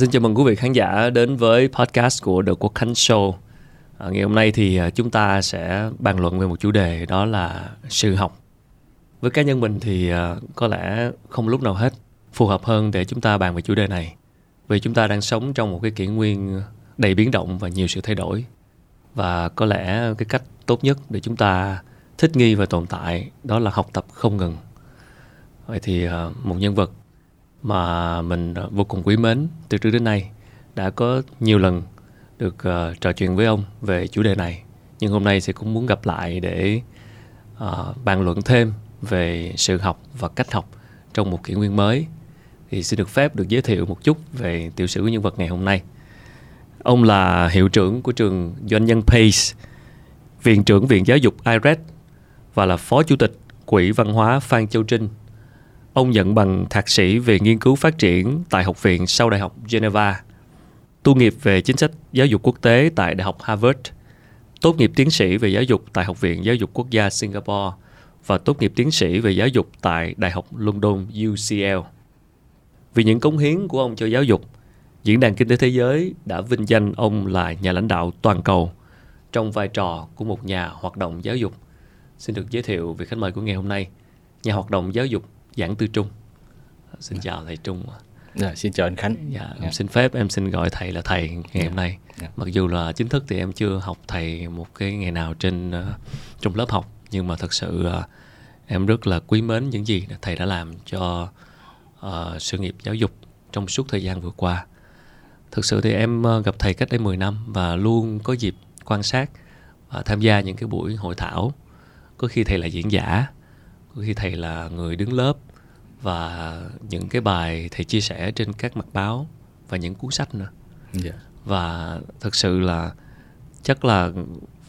Xin chào mừng quý vị khán giả đến với podcast của The Quoc Khanh Show. Ngày hôm nay thì chúng ta sẽ bàn luận về một chủ đề, đó là sự học. Với cá nhân mình thì có lẽ không lúc nào hết phù hợp hơn để chúng ta bàn về chủ đề này, vì chúng ta đang sống trong một cái kỷ nguyên đầy biến động và nhiều sự thay đổi. Và có lẽ cái cách tốt nhất để chúng ta thích nghi và tồn tại đó là học tập không ngừng. Vậy thì một nhân vật mà mình vô cùng quý mến từ trước đến nay, đã có nhiều lần được trò chuyện với ông về chủ đề này, nhưng hôm nay sẽ cũng muốn gặp lại để bàn luận thêm về sự học và cách học trong một kỷ nguyên mới. Thì xin được phép được giới thiệu một chút về tiểu sử nhân vật ngày hôm nay. Ông là hiệu trưởng của trường Doanh nhân PACE, viện trưởng Viện Giáo dục IRED và là phó chủ tịch Quỹ Văn hóa Phan Châu Trinh. Ông nhận bằng thạc sĩ về nghiên cứu phát triển tại Học viện sau Đại học Geneva, tu nghiệp về chính sách giáo dục quốc tế tại Đại học Harvard, tốt nghiệp tiến sĩ về giáo dục tại Học viện Giáo dục Quốc gia Singapore và tốt nghiệp tiến sĩ về giáo dục tại Đại học London UCL. Vì những cống hiến của ông cho giáo dục, Diễn đàn Kinh tế Thế giới đã vinh danh ông là nhà lãnh đạo toàn cầu trong vai trò của một nhà hoạt động giáo dục. Xin được giới thiệu vị khách mời của ngày hôm nay, nhà hoạt động giáo dục Giản Tư Trung. Xin chào thầy Trung. Xin chào anh Khánh. Em xin phép em xin gọi thầy là thầy ngày hôm nay. Mặc dù là chính thức thì em chưa học thầy một cái ngày nào trong lớp học, nhưng mà thật sự em rất là quý mến những gì thầy đã làm cho sự nghiệp giáo dục trong suốt thời gian vừa qua. Thực sự thì em gặp thầy cách đây 10 năm và luôn có dịp quan sát và tham gia những cái buổi hội thảo. Có khi thầy là diễn giả, có khi thầy là người đứng lớp, và những cái bài thầy chia sẻ trên các mặt báo và những cuốn sách nữa. Và thật sự là chắc là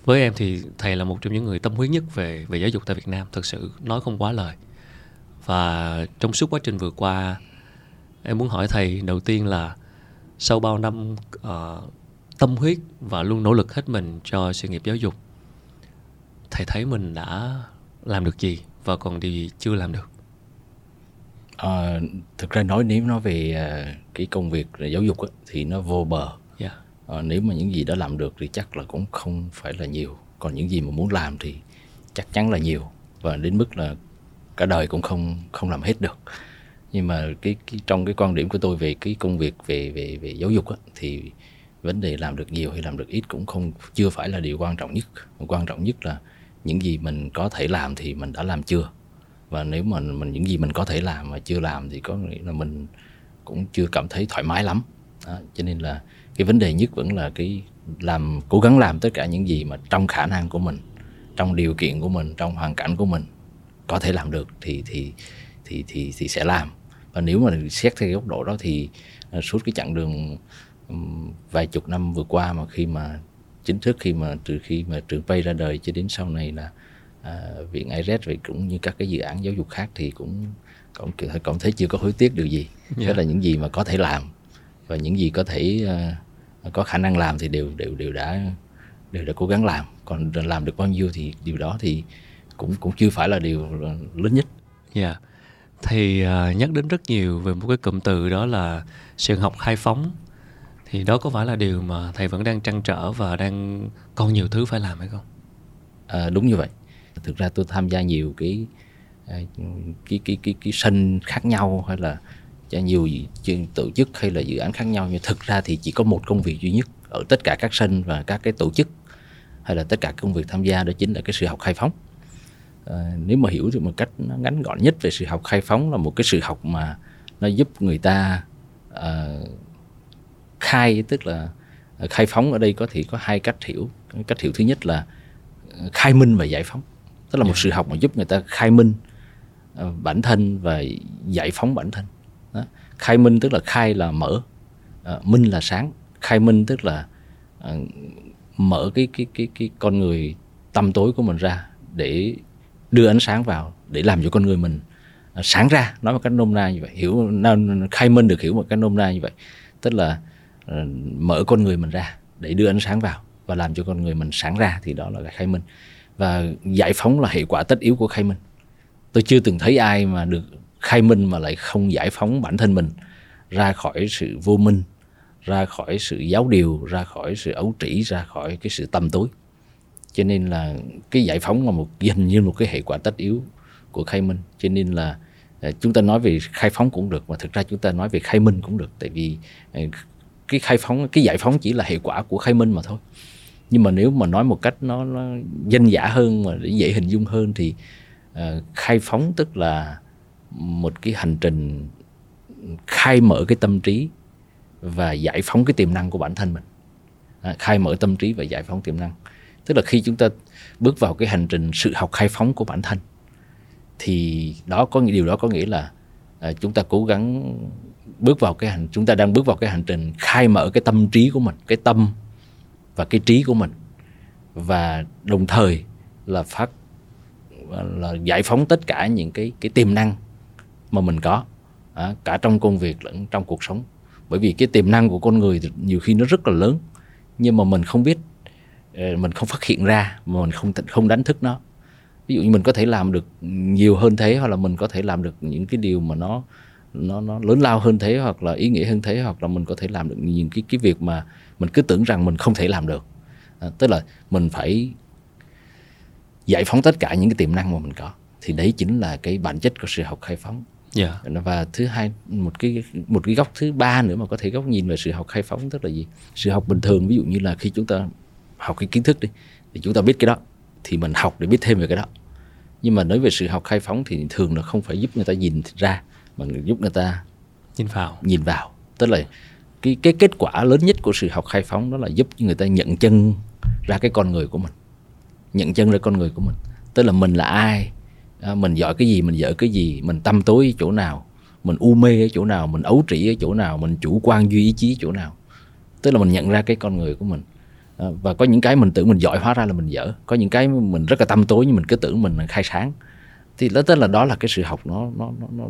với em thì thầy là một trong những người tâm huyết nhất về giáo dục tại Việt Nam, thật sự nói không quá lời. Và trong suốt quá trình vừa qua, em muốn hỏi thầy đầu tiên là sau bao năm tâm huyết và luôn nỗ lực hết mình cho sự nghiệp giáo dục, thầy thấy mình đã làm được gì và còn điều gì chưa làm được? Thực ra nếu nói về cái công việc giáo dục thì nó vô bờ. Nếu mà những gì đã làm được thì chắc là cũng không phải là nhiều. Còn những gì mà muốn làm thì chắc chắn là nhiều, và đến mức là cả đời cũng không làm hết được. Nhưng mà cái trong cái quan điểm của tôi về cái công việc về giáo dục thì vấn đề làm được nhiều hay làm được ít cũng chưa phải là điều quan trọng nhất. Quan trọng nhất là những gì mình có thể làm thì mình đã làm chưa, và nếu mà những gì mình có thể làm mà chưa làm thì có nghĩa là mình cũng chưa cảm thấy thoải mái lắm đó. Cho nên là cái vấn đề nhất vẫn là cái cố gắng làm tất cả những gì mà trong khả năng của mình, trong điều kiện của mình, trong hoàn cảnh của mình có thể làm được thì sẽ làm. Và nếu mà xét theo góc độ đó thì suốt cái chặng đường vài chục năm vừa qua, mà từ khi mà trường PACE ra đời cho đến sau này là viện IRED vậy, cũng như các cái dự án giáo dục khác, thì cũng cảm thấy chưa có hối tiếc điều gì. Đó là những gì mà có thể làm và những gì có thể có khả năng làm thì đều đã cố gắng làm. Còn làm được bao nhiêu thì điều đó thì cũng chưa phải là điều lớn nhất. Thầy nhắc đến rất nhiều về một cái cụm từ, đó là sự học khai phóng. Thì đó có phải là điều mà thầy vẫn đang trăn trở và đang còn nhiều thứ phải làm hay không? Đúng như vậy. Thực ra tôi tham gia nhiều cái sân khác nhau, hay là nhiều tổ chức hay là dự án khác nhau, nhưng thực ra thì chỉ có một công việc duy nhất ở tất cả các sân và các cái tổ chức hay là tất cả công việc tham gia, đó chính là cái sự học khai phóng. Nếu mà hiểu thì một cách ngắn gọn nhất về sự học khai phóng là một cái sự học mà nó giúp người ta khai, tức là khai phóng ở đây có hai cách hiểu. Cách hiểu thứ nhất là khai minh và giải phóng, tức là một sự học mà giúp người ta khai minh bản thân và giải phóng bản thân. Đó. Khai minh tức là khai là mở, minh là sáng. Khai minh tức là mở cái con người tăm tối của mình ra để đưa ánh sáng vào, để làm cho con người mình sáng ra. Nói một cách nôm na như vậy, khai minh được hiểu một cách nôm na như vậy, tức là mở con người mình ra để đưa ánh sáng vào và làm cho con người mình sáng ra, thì đó là khai minh. Và giải phóng là hệ quả tất yếu của khai minh. Tôi chưa từng thấy ai mà được khai minh mà lại không giải phóng bản thân mình ra khỏi sự vô minh, ra khỏi sự giáo điều, ra khỏi sự ấu trĩ, ra khỏi cái sự tăm tối. Cho nên là cái giải phóng là dành như một cái hệ quả tất yếu của khai minh. Cho nên là chúng ta nói về khai phóng cũng được, mà thực ra chúng ta nói về khai minh cũng được, tại vì cái khai phóng, cái giải phóng chỉ là hệ quả của khai minh mà thôi. Nhưng mà nếu mà nói một cách nó dân dã hơn mà dễ hình dung hơn thì khai phóng tức là một cái hành trình khai mở cái tâm trí và giải phóng cái tiềm năng của bản thân mình. Khai mở tâm trí và giải phóng tiềm năng. Tức là khi chúng ta bước vào cái hành trình sự học khai phóng của bản thân thì điều đó có nghĩa là chúng ta cố gắng chúng ta đang bước vào cái hành trình khai mở cái tâm trí của mình, cái tâm và cái trí của mình, và đồng thời là giải phóng tất cả những cái tiềm năng mà mình có, cả trong công việc lẫn trong cuộc sống. Bởi vì cái tiềm năng của con người thì nhiều khi nó rất là lớn, nhưng mà mình không biết, mình không phát hiện ra, mà mình không đánh thức nó. Ví dụ như mình có thể làm được nhiều hơn thế, hoặc là mình có thể làm được những cái điều mà nó lớn lao hơn thế, hoặc là ý nghĩa hơn thế, hoặc là mình có thể làm được những cái việc mà mình cứ tưởng rằng mình không thể làm được. Tức là mình phải giải phóng tất cả những cái tiềm năng mà mình có. Thì đấy chính là cái bản chất của sự học khai phóng. Yeah. Và thứ hai, một cái góc thứ ba nữa mà có thể góc nhìn về sự học khai phóng tức là gì? Sự học bình thường, ví dụ như là khi chúng ta học cái kiến thức đi, thì chúng ta biết cái đó thì mình học để biết thêm về cái đó. Nhưng mà nói về sự học khai phóng thì thường là không phải giúp người ta nhìn ra, mà giúp người ta nhìn vào. Tức là cái kết quả lớn nhất của sự học khai phóng đó là giúp người ta nhận chân ra con người của mình. Tức là mình là ai, mình giỏi cái gì, mình dở cái gì, mình tăm tối ở chỗ nào, mình u mê ở chỗ nào, mình ấu trĩ ở chỗ nào, mình chủ quan duy ý chí ở chỗ nào. Tức là mình nhận ra cái con người của mình. Và có những cái mình tưởng mình giỏi hóa ra là mình dở. Có những cái mình rất là tăm tối nhưng mình cứ tưởng mình khai sáng. Thì đó là cái sự học nó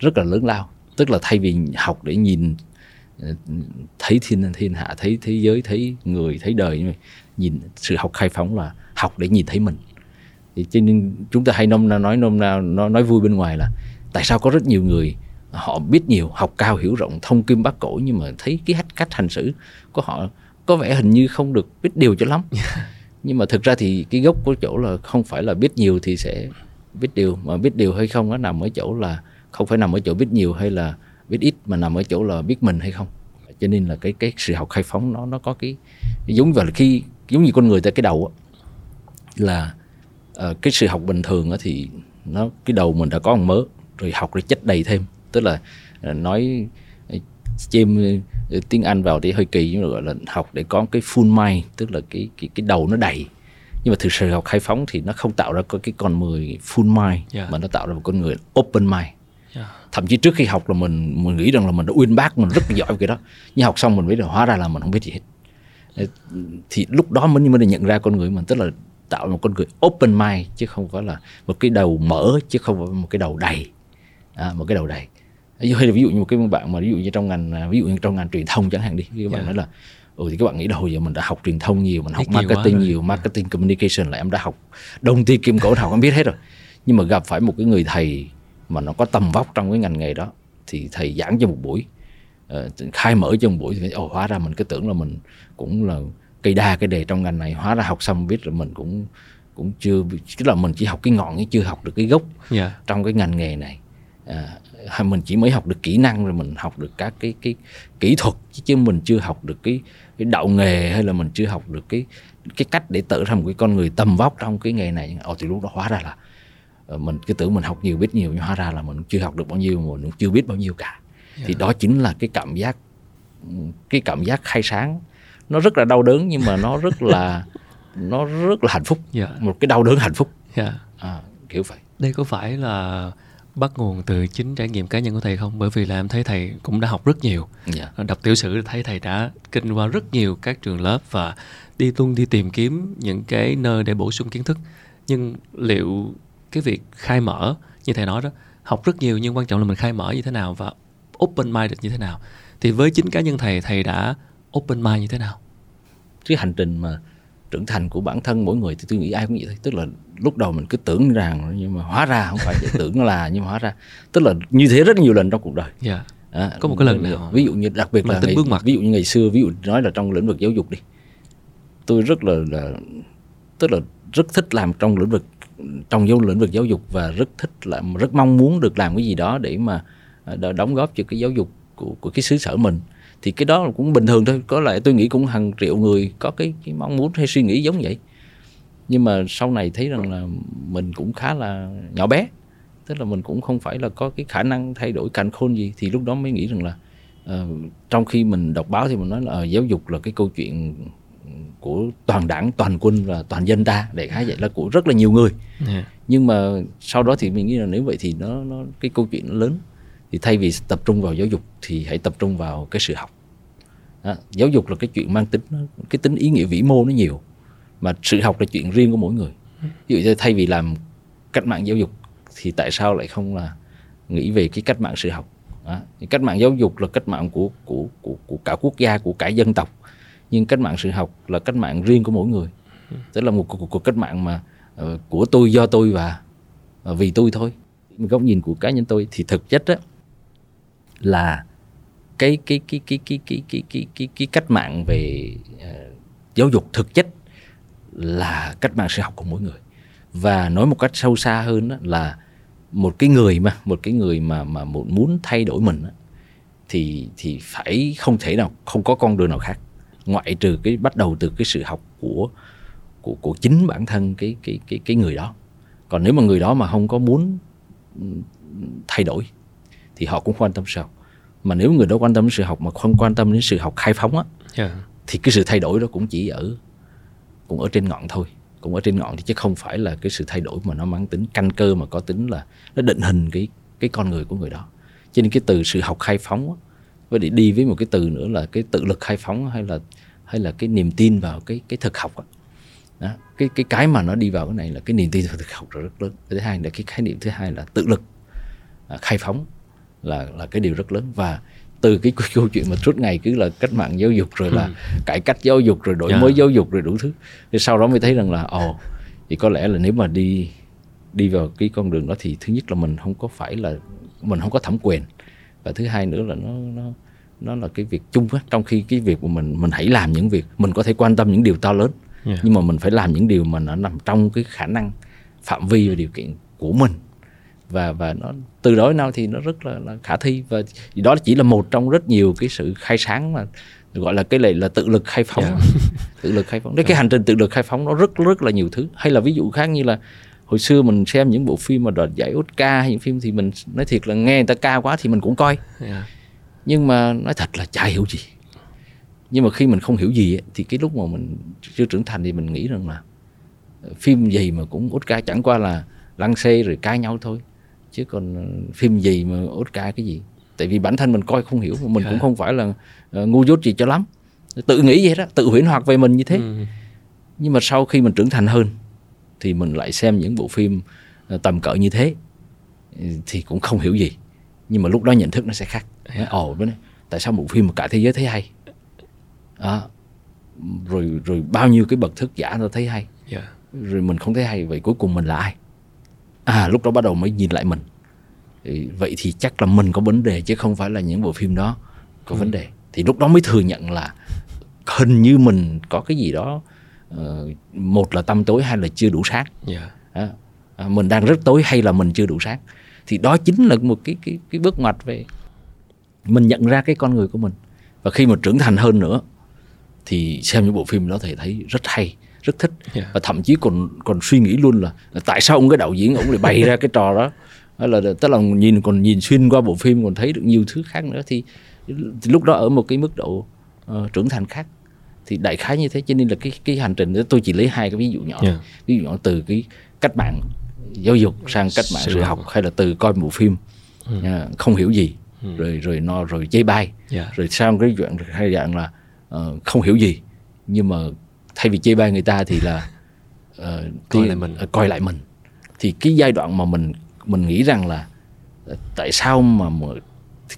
rất là lớn lao. Tức là thay vì học để nhìn thấy thiên hạ, thấy thế giới, thấy người, thấy đời, nhìn sự học khai phóng là học để nhìn thấy mình. Thì cho nên chúng ta hay nói vui bên ngoài là tại sao có rất nhiều người họ biết nhiều, học cao, hiểu rộng, thông kim bát cổ, nhưng mà thấy cái cách hành xử của họ có vẻ hình như không được biết điều cho lắm. Nhưng mà thực ra thì cái gốc của chỗ là không phải là biết nhiều thì sẽ biết điều, mà biết điều hay không nó nằm ở chỗ là không phải nằm ở chỗ biết nhiều hay là biết ít, mà nằm ở chỗ là biết mình hay không. Cho nên là cái sự học khai phóng nó có cái giống vào khi giống như con người ta cái đầu là cái sự học bình thường thì cái đầu mình đã có một mớ rồi, học rồi chất đầy thêm. Tức là nói chêm tiếng Anh vào thì hơi kỳ, nhưng mà gọi là học để có cái full mind, tức là cái đầu nó đầy. Nhưng mà thực sự học khai phóng thì nó không tạo ra cái con người full mind, yeah, mà nó tạo ra một con người open mind. Yeah. Thậm chí trước khi học là mình nghĩ rằng là mình đã uyên bác, mình rất là giỏi cái đó, nhưng học xong mình biết là hóa ra là mình không biết gì hết. Thì lúc đó mới được nhận ra con người mình, tức là tạo một con người open mind chứ không phải là một cái đầu mở, chứ không phải một cái đầu đầy. Một cái đầu đầy. Ví dụ như một cái bạn mà ví dụ như trong ngành truyền thông chẳng hạn đi, các bạn nói là thì các bạn nghĩ đâu giờ mình đã học truyền thông nhiều, mình học marketing nhiều, marketing communication là em đã học đông ti kim cổ, học em biết hết rồi. Nhưng mà gặp phải một cái người thầy mà nó có tầm vóc trong cái ngành nghề đó thì thầy giảng cho một buổi, khai mở cho một buổi thì hóa ra mình cứ tưởng là mình cũng là cây đa cái đề trong ngành này, hóa ra học xong biết là mình cũng chưa, tức là mình chỉ học cái ngọn chứ chưa học được cái gốc trong cái ngành nghề này. Mình chỉ mới học được kỹ năng, rồi mình học được các cái kỹ thuật, chứ mình chưa học được cái đạo nghề, hay là mình chưa học được cái cách để tự ra một cái con người tầm vóc trong cái nghề này. Thì lúc đó hóa ra là mình cứ tưởng mình học nhiều biết nhiều, nhưng hóa ra là mình chưa học được bao nhiêu, mà mình chưa biết bao nhiêu cả. Thì đó chính là cái cảm giác khai sáng. Nó rất là đau đớn nhưng mà nó rất là hạnh phúc. Một cái đau đớn hạnh phúc. Kiểu vậy. Đây có phải là bắt nguồn từ chính trải nghiệm cá nhân của thầy không? Bởi vì là em thấy thầy cũng đã học rất nhiều. Đọc tiểu sử thấy thầy đã kinh qua rất nhiều các trường lớp và đi tìm kiếm những cái nơi để bổ sung kiến thức. Nhưng liệu cái việc khai mở như thầy nói đó, học rất nhiều nhưng quan trọng là mình khai mở như thế nào và open minded như thế nào, thì với chính cá nhân thầy đã open mind như thế nào? Cái hành trình mà trưởng thành của bản thân mỗi người thì tôi nghĩ ai cũng vậy thôi. Tức là lúc đầu mình cứ tưởng rằng, nhưng mà hóa ra không phải tưởng là, nhưng mà hóa ra, tức là như thế rất nhiều lần trong cuộc đời. Có một cái lần nào ví dụ như đặc biệt là tính bước ngoặt, ví dụ như ngày xưa, ví dụ nói là trong lĩnh vực giáo dục đi, tôi rất là tức là rất thích làm trong lĩnh vực giáo dục, và rất thích làm, rất mong muốn được làm cái gì đó để mà đóng góp cho cái giáo dục của cái xứ sở mình. Thì cái đó cũng bình thường thôi, có lẽ tôi nghĩ cũng hàng triệu người có cái mong muốn hay suy nghĩ giống vậy. Nhưng mà sau này thấy rằng là mình cũng khá là nhỏ bé, tức là mình cũng không phải là có cái khả năng thay đổi càn khôn gì. Thì lúc đó mới nghĩ rằng là trong khi mình đọc báo thì mình nói là giáo dục là cái câu chuyện của toàn đảng, toàn quân và toàn dân ta, để khá vậy, là của rất là nhiều người. Nhưng mà sau đó thì mình nghĩ là nếu vậy thì nó cái câu chuyện nó lớn, thì thay vì tập trung vào giáo dục thì hãy tập trung vào cái sự học. Đó, giáo dục là cái chuyện mang tính, cái tính ý nghĩa vĩ mô nó nhiều, mà sự học là chuyện riêng của mỗi người. Ví dụ thay vì làm cách mạng giáo dục thì tại sao lại không là nghĩ về cái cách mạng sự học? Đó, cách mạng giáo dục là cách mạng của cả quốc gia, của cả dân tộc, nhưng cách mạng sự học là cách mạng riêng của mỗi người. Tức là một cuộc cách mạng mà của tôi, do tôi và vì tôi thôi. Góc nhìn của cá nhân tôi thì thực chất á là cái cách mạng về giáo dục thực chất là cách mạng sự học của mỗi người. Và nói một cách sâu xa hơn đó, là một cái người mà muốn thay đổi mình đó, thì phải không thể nào không có con đường nào khác ngoại trừ cái bắt đầu từ cái sự học của chính bản thân cái người đó. Còn nếu mà người đó mà không có muốn thay đổi thì họ cũng không quan tâm sự học. Mà nếu người đó quan tâm đến sự học mà không quan tâm đến sự học khai phóng á, thì cái sự thay đổi đó cũng chỉ ở trên ngọn thôi, cũng ở trên ngọn, thì chứ không phải là cái sự thay đổi mà nó mang tính căn cơ, mà có tính là nó định hình cái con người của người đó. Cho nên cái từ sự học khai phóng á, và để đi với một cái từ nữa là cái tự lực khai phóng, hay là cái niềm tin vào cái thực học á. Đó, cái mà nó đi vào cái này là cái niềm tin vào thực học là rất lớn. Thứ hai là cái khái niệm thứ hai là tự lực khai phóng là cái điều rất lớn. Và từ cái câu chuyện mà suốt ngày cứ là cách mạng giáo dục, rồi là cải cách giáo dục, rồi đổi mới giáo dục, rồi đủ thứ, thì sau đó mới thấy rằng là thì có lẽ là nếu mà đi vào cái con đường đó thì thứ nhất là mình không có phải là mình không có thẩm quyền, và thứ hai nữa là nó là cái việc chung á. Trong khi cái việc của mình hãy làm những việc mình có thể quan tâm, những điều to lớn, nhưng mà mình phải làm những điều mà nó nằm trong cái khả năng, phạm vi và điều kiện của mình, và nó từ đó đến nào thì nó rất là khả thi. Và đó chỉ là một trong rất nhiều cái sự khai sáng mà gọi là cái này là tự lực khai phóng. Tự lực khai phóng đấy, cái hành trình tự lực khai phóng nó rất là nhiều thứ. Hay là ví dụ khác như là hồi xưa mình xem những bộ phim mà đoạt giải Oscar hay những phim, thì mình nói thiệt là nghe người ta ca quá thì mình cũng coi, nhưng mà nói thật là chả hiểu gì. Nhưng mà khi mình không hiểu gì ấy, thì cái lúc mà mình chưa trưởng thành thì mình nghĩ rằng là phim gì mà cũng Oscar, chẳng qua là lăng xê rồi cãi nhau thôi, chứ còn phim gì mà Oscar cái gì. Tại vì bản thân mình coi không hiểu, mình cũng không phải là ngu dốt gì cho lắm, tự nghĩ vậy đó, tự huyễn hoặc về mình như thế. Nhưng mà sau khi mình trưởng thành hơn thì mình lại xem những bộ phim tầm cỡ như thế thì cũng không hiểu gì, nhưng mà lúc đó nhận thức nó sẽ khác. Tại sao bộ phim mà cả thế giới thấy hay đó, rồi bao nhiêu cái bậc thức giả nó thấy hay, rồi mình không thấy hay, vậy cuối cùng mình là ai? Lúc đó bắt đầu mới nhìn lại mình. Vậy thì chắc là mình có vấn đề, chứ không phải là những bộ phim đó có vấn đề. Thì lúc đó mới thừa nhận là hình như mình có cái gì đó, một là tăm tối, hai là chưa đủ sáng. Mình đang rất tối hay là mình chưa đủ sáng. Thì đó chính là một cái bước ngoặt về mình nhận ra cái con người của mình. Và khi mà trưởng thành hơn nữa thì xem những bộ phim đó thì thấy rất hay, rất thích. Và thậm chí còn suy nghĩ luôn là tại sao ông cái đạo diễn ông lại bày ra cái trò đó. Tức là nhìn xuyên qua bộ phim còn thấy được nhiều thứ khác nữa. Thì lúc đó ở một cái mức độ trưởng thành khác. Thì đại khái như thế. Cho nên là cái hành trình đó, tôi chỉ lấy hai cái ví dụ nhỏ. Ví dụ nhỏ từ cái cách mạng giáo dục sang cách mạng sự học, hay là từ coi bộ phim không hiểu gì, rồi chê bai, rồi sang cái chuyện hay dạng là không hiểu gì, nhưng mà thay vì chê bai người ta thì là coi lại mình. Thì cái giai đoạn mà mình nghĩ rằng là tại sao mà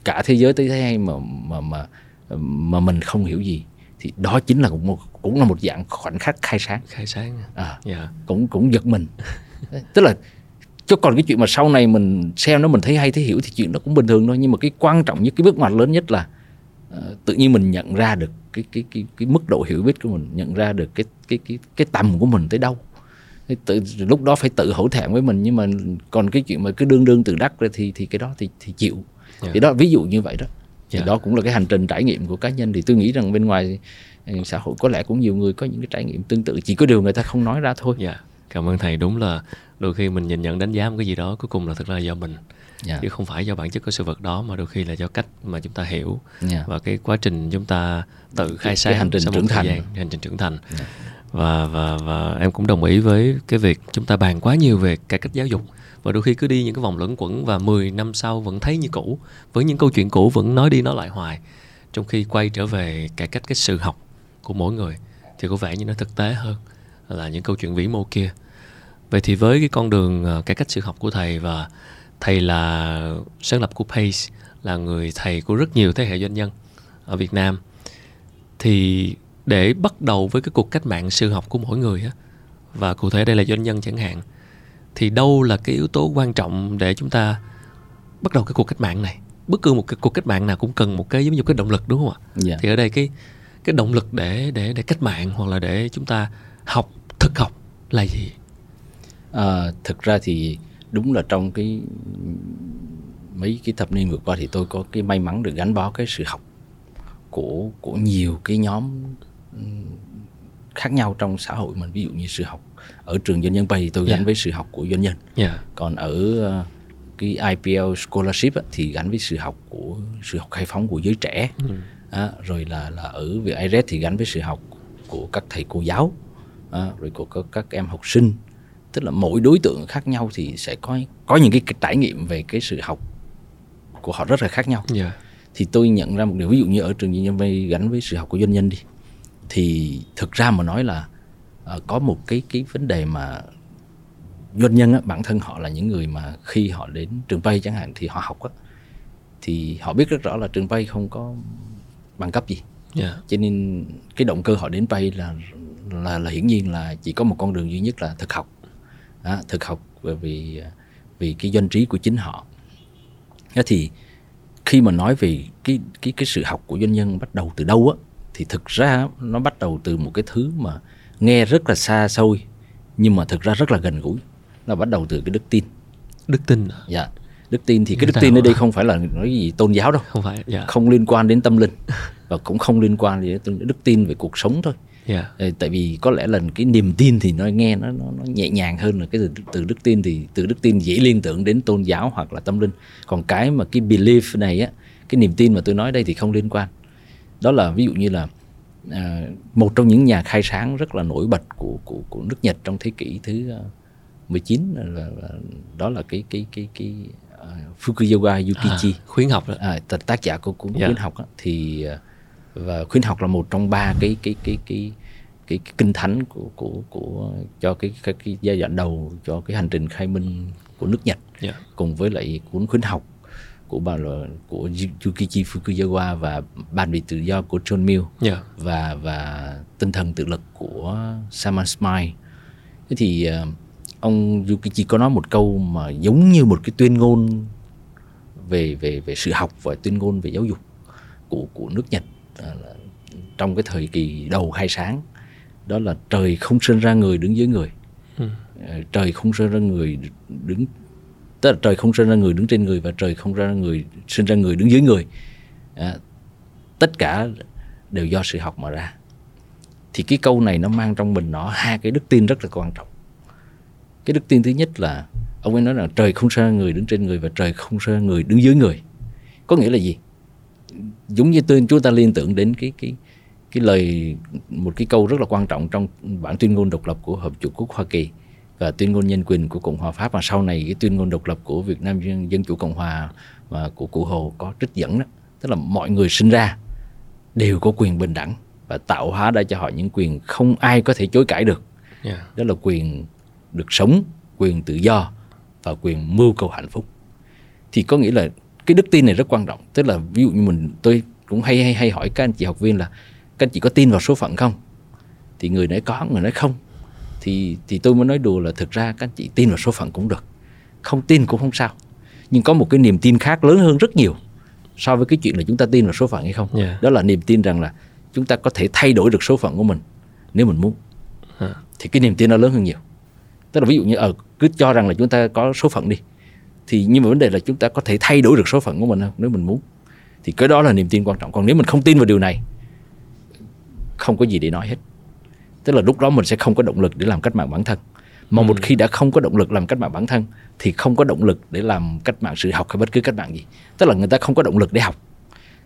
cả thế giới tới thế hay mà mình không hiểu gì, thì đó chính là cũng là một dạng khoảnh khắc khai sáng. Cũng giật mình. Tức là Chứ còn cái chuyện mà sau này mình xem nó mình thấy hay, thấy hiểu thì chuyện đó cũng bình thường thôi. Nhưng mà cái quan trọng nhất, cái bước ngoặt lớn nhất là tự nhiên mình nhận ra được cái mức độ hiểu biết của mình, nhận ra được cái tầm của mình tới đâu. Lúc đó phải tự hổ thẹn với mình, nhưng mà còn cái chuyện mà cứ đương từ đắc ra thì cái đó thì chịu. Yeah. Thì đó, ví dụ như vậy đó. Thì đó cũng là cái hành trình trải nghiệm của cá nhân. Thì tôi nghĩ rằng bên ngoài xã hội có lẽ cũng nhiều người có những cái trải nghiệm tương tự, chỉ có điều người ta không nói ra thôi. Yeah. Cảm ơn thầy. Đúng là đôi khi mình nhìn nhận đánh giá một cái gì đó cuối cùng là thực ra là do mình, chứ không phải do bản chất của sự vật đó, mà đôi khi là do cách mà chúng ta hiểu và cái quá trình chúng ta tự khai sáng, hành trình trưởng thành. Và em cũng đồng ý với cái việc chúng ta bàn quá nhiều về cải cách giáo dục, và đôi khi cứ đi những cái vòng luẩn quẩn, và 10 năm sau vẫn thấy như cũ, với những câu chuyện cũ vẫn nói đi nói lại hoài, trong khi quay trở về cải cách cái sự học của mỗi người thì có vẻ như nó thực tế hơn là những câu chuyện vĩ mô kia. Vậy thì với cái con đường cải cách sự học của thầy, và thầy là sáng lập của PACE, là người thầy của rất nhiều thế hệ doanh nhân ở Việt Nam, thì để bắt đầu với cái cuộc cách mạng sự học của mỗi người á, và cụ thể đây là doanh nhân chẳng hạn, thì đâu là cái yếu tố quan trọng để chúng ta bắt đầu cái cuộc cách mạng này? Bất cứ một cái cuộc cách mạng nào cũng cần một cái giống như cái động lực, đúng không ạ? Yeah. Thì ở đây cái động lực để cách mạng, hoặc là để chúng ta học, thực học là gì? Thực ra thì đúng là trong cái mấy cái thập niên vừa qua thì tôi có cái may mắn được gắn bó cái sự học của nhiều cái nhóm khác nhau trong xã hội mình. Ví dụ như sự học ở trường doanh nhân Pay tôi gắn với sự học của doanh nhân, còn ở cái IPL scholarship á, thì gắn với sự học khai phóng của giới trẻ, rồi là ở việc IRED thì gắn với sự học của các thầy cô giáo, rồi của các em học sinh. Tức là mỗi đối tượng khác nhau thì sẽ có những cái trải nghiệm về cái sự học của họ rất là khác nhau. Thì tôi nhận ra một điều, ví dụ như ở trường doanh nhân Pay gắn với sự học của doanh nhân đi, thì thực ra mà nói là có một cái vấn đề mà doanh nhân á, bản thân họ là những người mà khi họ đến trường Pay chẳng hạn thì họ học á, thì họ biết rất rõ là trường Pay không có bằng cấp gì, cho nên cái động cơ họ đến Pay là hiển nhiên là chỉ có một con đường duy nhất là thực học. Thực học vì cái doanh trí của chính họ. Thế thì khi mà nói về cái sự học của doanh nhân bắt đầu từ đâu á, thì thực ra nó bắt đầu từ một cái thứ mà nghe rất là xa xôi nhưng mà thực ra rất là gần gũi. Nó bắt đầu từ cái đức tin. Đức tin. Dạ. Đức tin thì cái đức tin ở đây không phải là nói gì tôn giáo đâu. Không phải. Dạ. Không liên quan đến tâm linh và cũng không liên quan đến đức tin về cuộc sống thôi. Tại vì có lẽ là cái niềm tin thì nó nghe nó nhẹ nhàng hơn là cái từ đức tin, thì từ đức tin dễ liên tưởng đến tôn giáo hoặc là tâm linh. Còn cái mà cái belief này á, cái niềm tin mà tôi nói đây thì không liên quan. Đó là ví dụ như là một trong những nhà khai sáng rất là nổi bật của nước Nhật trong thế kỷ thứ 19 đó là cái Fukuzawa Yukichi, khuyến học đó. Tác giả của cuốn khuyến học đó, thì và khuyến học là một trong ba cái kinh thánh của cho cái giai đoạn đầu cho cái hành trình khai minh của nước Nhật, cùng với lại cuốn khuyến học của Yukichi Fukuzawa và bàn về tự do của John Mill, và tinh thần tự lực của Samuel Smile. Thế thì ông Yukichi có nói một câu mà giống như một cái tuyên ngôn về sự học và tuyên ngôn về giáo dục của nước Nhật trong cái thời kỳ đầu khai sáng. Đó là trời không sinh ra người đứng dưới người, trời không sinh ra người đứng, tức là trời không sinh ra người đứng trên người, và trời không ra người sinh ra người đứng dưới người. Tất cả đều do sự học mà ra. Thì cái câu này nó mang trong mình nó hai cái đức tin rất là quan trọng. Cái đức tin thứ nhất là ông ấy nói là trời không sinh ra người đứng trên người và trời không sinh ra người đứng dưới người. Có nghĩa là gì? Giống như chúng ta liên tưởng đến cái lời, một cái câu rất là quan trọng trong bản tuyên ngôn độc lập của Hợp Chủng Quốc Hoa Kỳ và tuyên ngôn nhân quyền của Cộng hòa Pháp, và sau này cái tuyên ngôn độc lập của Việt Nam Dân Chủ Cộng hòa và của Cụ Hồ có trích dẫn đó. Tức là mọi người sinh ra đều có quyền bình đẳng và tạo hóa đã cho họ những quyền không ai có thể chối cãi được. Đó là quyền được sống, quyền tự do và quyền mưu cầu hạnh phúc. Thì có nghĩa là cái đức tin này rất quan trọng. Tức là ví dụ như tôi cũng hay hỏi các anh chị học viên là các anh chị có tin vào số phận không? Thì người nói có, người nói không. Thì tôi mới nói đùa là thực ra các anh chị tin vào số phận cũng được, không tin cũng không sao. Nhưng có một cái niềm tin khác lớn hơn rất nhiều so với cái chuyện là chúng ta tin vào số phận hay không. Đó là niềm tin rằng là chúng ta có thể thay đổi được số phận của mình nếu mình muốn. Thì cái niềm tin nó lớn hơn nhiều. Tức là ví dụ như cứ cho rằng là chúng ta có số phận đi, thì nhưng mà vấn đề là chúng ta có thể thay đổi được số phận của mình không nếu mình muốn. Thì cái đó là niềm tin quan trọng. Còn nếu mình không tin vào điều này, không có gì để nói hết. Tức là lúc đó mình sẽ không có động lực để làm cách mạng bản thân. Mà một khi đã không có động lực làm cách mạng bản thân thì không có động lực để làm cách mạng sự học hay bất cứ cách mạng gì. Tức là người ta không có động lực để học.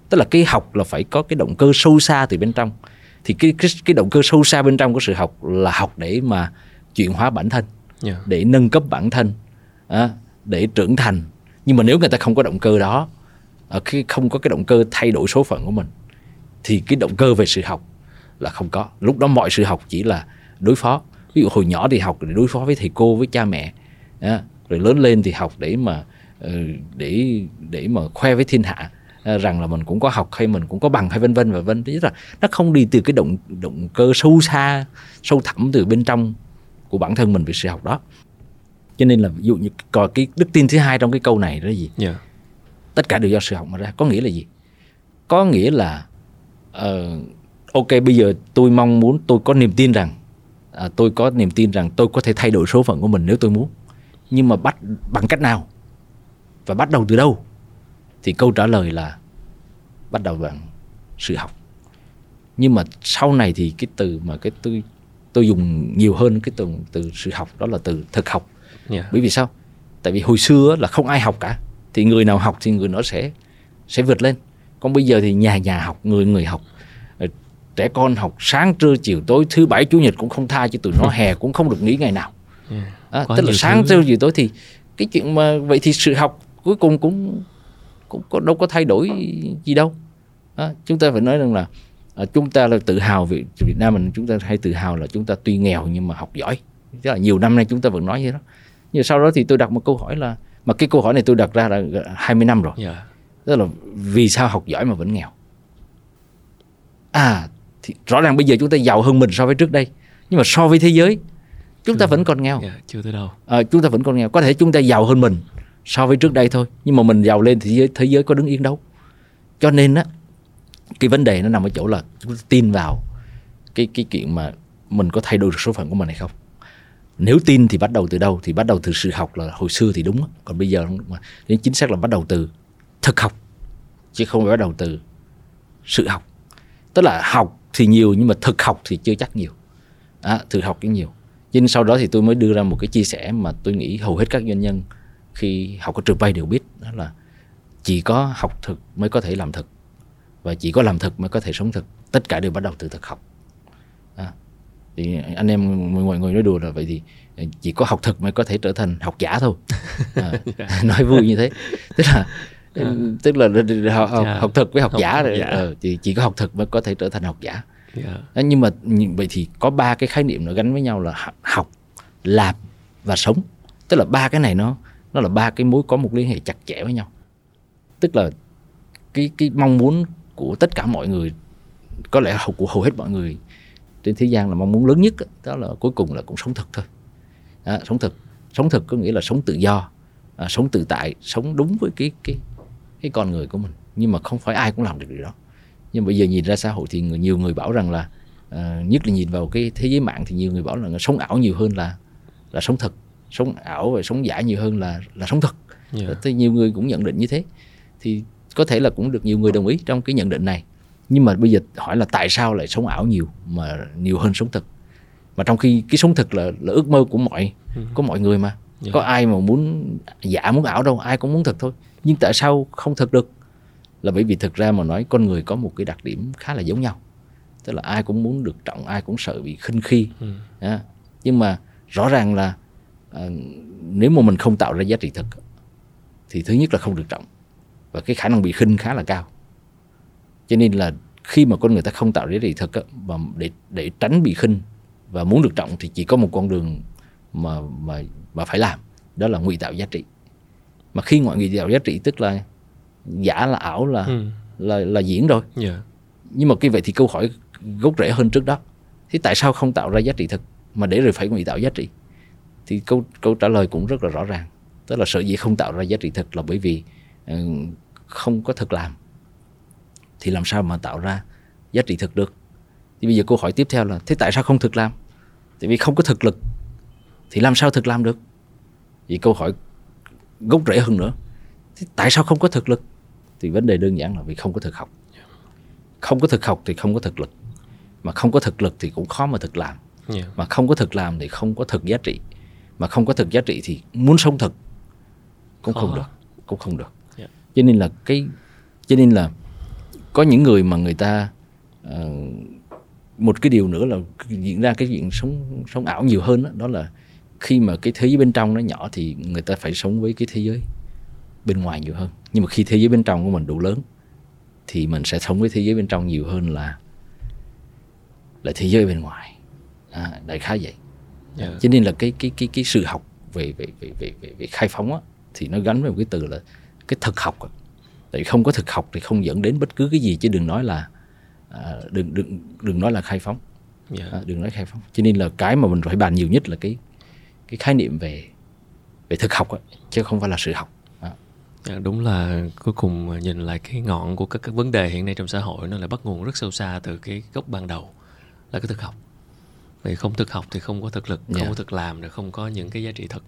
Tức là cái học là phải có cái động cơ sâu xa từ bên trong. Thì cái động cơ sâu xa bên trong của sự học là học để mà chuyển hóa bản thân, để nâng cấp bản thân, để trưởng thành. Nhưng mà nếu người ta không có động cơ đó, không có cái động cơ thay đổi số phận của mình, thì cái động cơ về sự học là không có. Lúc đó mọi sự học chỉ là đối phó. Ví dụ hồi nhỏ thì học để đối phó với thầy cô, với cha mẹ, rồi lớn lên thì học để mà khoe với thiên hạ rằng là mình cũng có học hay mình cũng có bằng hay vân và vân. Thế là nó không đi từ cái động cơ sâu xa, sâu thẳm từ bên trong của bản thân mình về sự học đó. Cho nên là ví dụ như còn cái đức tin thứ hai trong cái câu này đó là gì? Tất cả đều do sự học mà ra. Có nghĩa là gì? Có nghĩa là ok, bây giờ tôi mong muốn, tôi có niềm tin rằng tôi có thể thay đổi số phận của mình nếu tôi muốn. Nhưng mà bằng cách nào? Và bắt đầu từ đâu? Thì câu trả lời là bắt đầu bằng sự học. Nhưng mà sau này thì cái từ mà cái tôi dùng nhiều hơn cái từ sự học đó là từ thực học. Bởi vì sao? Tại vì hồi xưa là không ai học cả. Thì người nào học thì người đó sẽ vượt lên. Còn bây giờ thì nhà học, người học. Trẻ con học sáng trưa chiều tối, thứ bảy chủ nhật cũng không tha cho tụi nó, hè cũng không được nghỉ ngày nào. Tức là sáng trưa chiều tối thì cái chuyện mà vậy thì sự học cuối cùng cũng đâu có thay đổi gì đâu. Chúng ta phải nói rằng là chúng ta là tự hào vì Việt Nam mình, chúng ta hay tự hào là chúng ta tuy nghèo nhưng mà học giỏi. Tức là nhiều năm nay chúng ta vẫn nói như thế đó. Nhưng sau đó thì tôi đặt một câu hỏi là, mà cái câu hỏi này tôi đặt ra là 20 năm rồi. Tức là vì sao học giỏi mà vẫn nghèo? Thì rõ ràng bây giờ chúng ta giàu hơn mình so với trước đây, nhưng mà so với thế giới chúng ta vẫn còn nghèo. Chưa tới đâu. Chúng ta vẫn còn nghèo. Có thể chúng ta giàu hơn mình so với trước đây thôi, nhưng mà mình giàu lên thì thế giới có đứng yên đâu. Cho nên á, cái vấn đề nó nằm ở chỗ là chúng ta tin vào cái chuyện mà mình có thay đổi được số phận của mình hay không. Nếu tin thì bắt đầu từ đâu? Thì bắt đầu từ sự học là hồi xưa thì đúng, còn bây giờ đến chính xác là bắt đầu từ thực học chứ không phải bắt đầu từ sự học. Tức là học thì nhiều nhưng mà thực học thì chưa chắc nhiều. Thực học thì nhiều. Nhưng sau đó thì tôi mới đưa ra một cái chia sẻ mà tôi nghĩ hầu hết các doanh nhân khi học ở trường bay đều biết, đó là chỉ có học thực mới có thể làm thực, và chỉ có làm thực mới có thể sống thực. Tất cả đều bắt đầu từ thực học. Thì anh em mọi người nói đùa là vậy thì chỉ có học thực mới có thể trở thành học giả thôi. Nói vui như thế. Tức là học thực với học giả rồi. Thì chỉ có học thực mới có thể trở thành học giả. Nhưng mà vậy thì có ba cái khái niệm nó gắn với nhau là học, làm và sống. Tức là ba cái này nó là ba cái mối có một liên hệ chặt chẽ với nhau. Tức là cái mong muốn của tất cả mọi người, có lẽ của hầu hết mọi người trên thế gian, là mong muốn lớn nhất đó là cuối cùng là cũng sống thực thôi. Sống thực có nghĩa là sống tự do, sống tự tại, sống đúng với cái con người của mình. Nhưng mà không phải ai cũng làm được điều đó. Nhưng bây giờ nhìn ra xã hội thì nhiều người bảo rằng là nhất là nhìn vào cái thế giới mạng thì nhiều người bảo là sống ảo nhiều hơn là sống thật, sống ảo và sống giả nhiều hơn là sống thật. Thì nhiều người cũng nhận định như thế, thì có thể là cũng được nhiều người đồng ý trong cái nhận định này. Nhưng mà bây giờ hỏi là tại sao lại sống ảo nhiều hơn sống thật, mà trong khi cái sống thật là ước mơ của mọi người mà. Có ai mà muốn giả muốn ảo đâu, ai cũng muốn thật thôi. Nhưng tại sao không thật được? Là bởi vì thực ra mà nói, con người có một cái đặc điểm khá là giống nhau. Tức là ai cũng muốn được trọng, ai cũng sợ bị khinh khi. Nhưng mà rõ ràng là nếu mà mình không tạo ra giá trị thực thì thứ nhất là không được trọng, và cái khả năng bị khinh khá là cao. Cho nên là khi mà con người ta không tạo ra giá trị thực và để tránh bị khinh và muốn được trọng thì chỉ có một con đường mà phải làm, đó là ngụy tạo giá trị. Mà khi ngụy tạo giá trị tức là giả là ảo là diễn rồi. Nhưng mà vậy thì câu hỏi gốc rễ hơn trước đó, thế tại sao không tạo ra giá trị thực mà để rồi phải ngụy tạo giá trị? Thì câu trả lời cũng rất là rõ ràng. Tức là sở dĩ không tạo ra giá trị thực là bởi vì không có thực làm. Thì làm sao mà tạo ra giá trị thực được? Thì bây giờ câu hỏi tiếp theo là thế tại sao không thực làm? Tại vì không có thực lực thì làm sao thực làm được? Vì câu hỏi gốc rễ hơn nữa, thế tại sao không có thực lực? Thì vấn đề đơn giản là vì không có thực học. Không có thực học thì không có thực lực, mà không có thực lực thì cũng khó mà thực làm, mà không có thực làm thì không có thực giá trị, mà không có thực giá trị thì muốn sống thực cũng không được, cũng không được. Cho nên là có những người mà người ta một cái điều nữa là diễn ra cái chuyện sống ảo nhiều hơn đó, đó là khi mà cái thế giới bên trong nó nhỏ thì người ta phải sống với cái thế giới bên ngoài nhiều hơn. Nhưng mà khi thế giới bên trong của mình đủ lớn thì mình sẽ sống với thế giới bên trong nhiều hơn là thế giới bên ngoài. Đại khái vậy. Cho nên là cái sự học về khai phóng á, thì nó gắn với một cái từ là cái thực học. Tại không có thực học thì không dẫn đến bất cứ cái gì, chứ đừng nói là đừng nói là khai phóng. Đừng nói khai phóng. Cho nên là cái mà mình phải bàn nhiều nhất là cái khái niệm về thực học ấy, chứ không phải là sự học. Đúng là cuối cùng nhìn lại cái ngọn của các vấn đề hiện nay trong xã hội, nó lại bắt nguồn rất sâu xa từ cái gốc ban đầu là cái thực học. Vì không thực học thì không có thực lực, không có thực làm, không có những cái giá trị thực.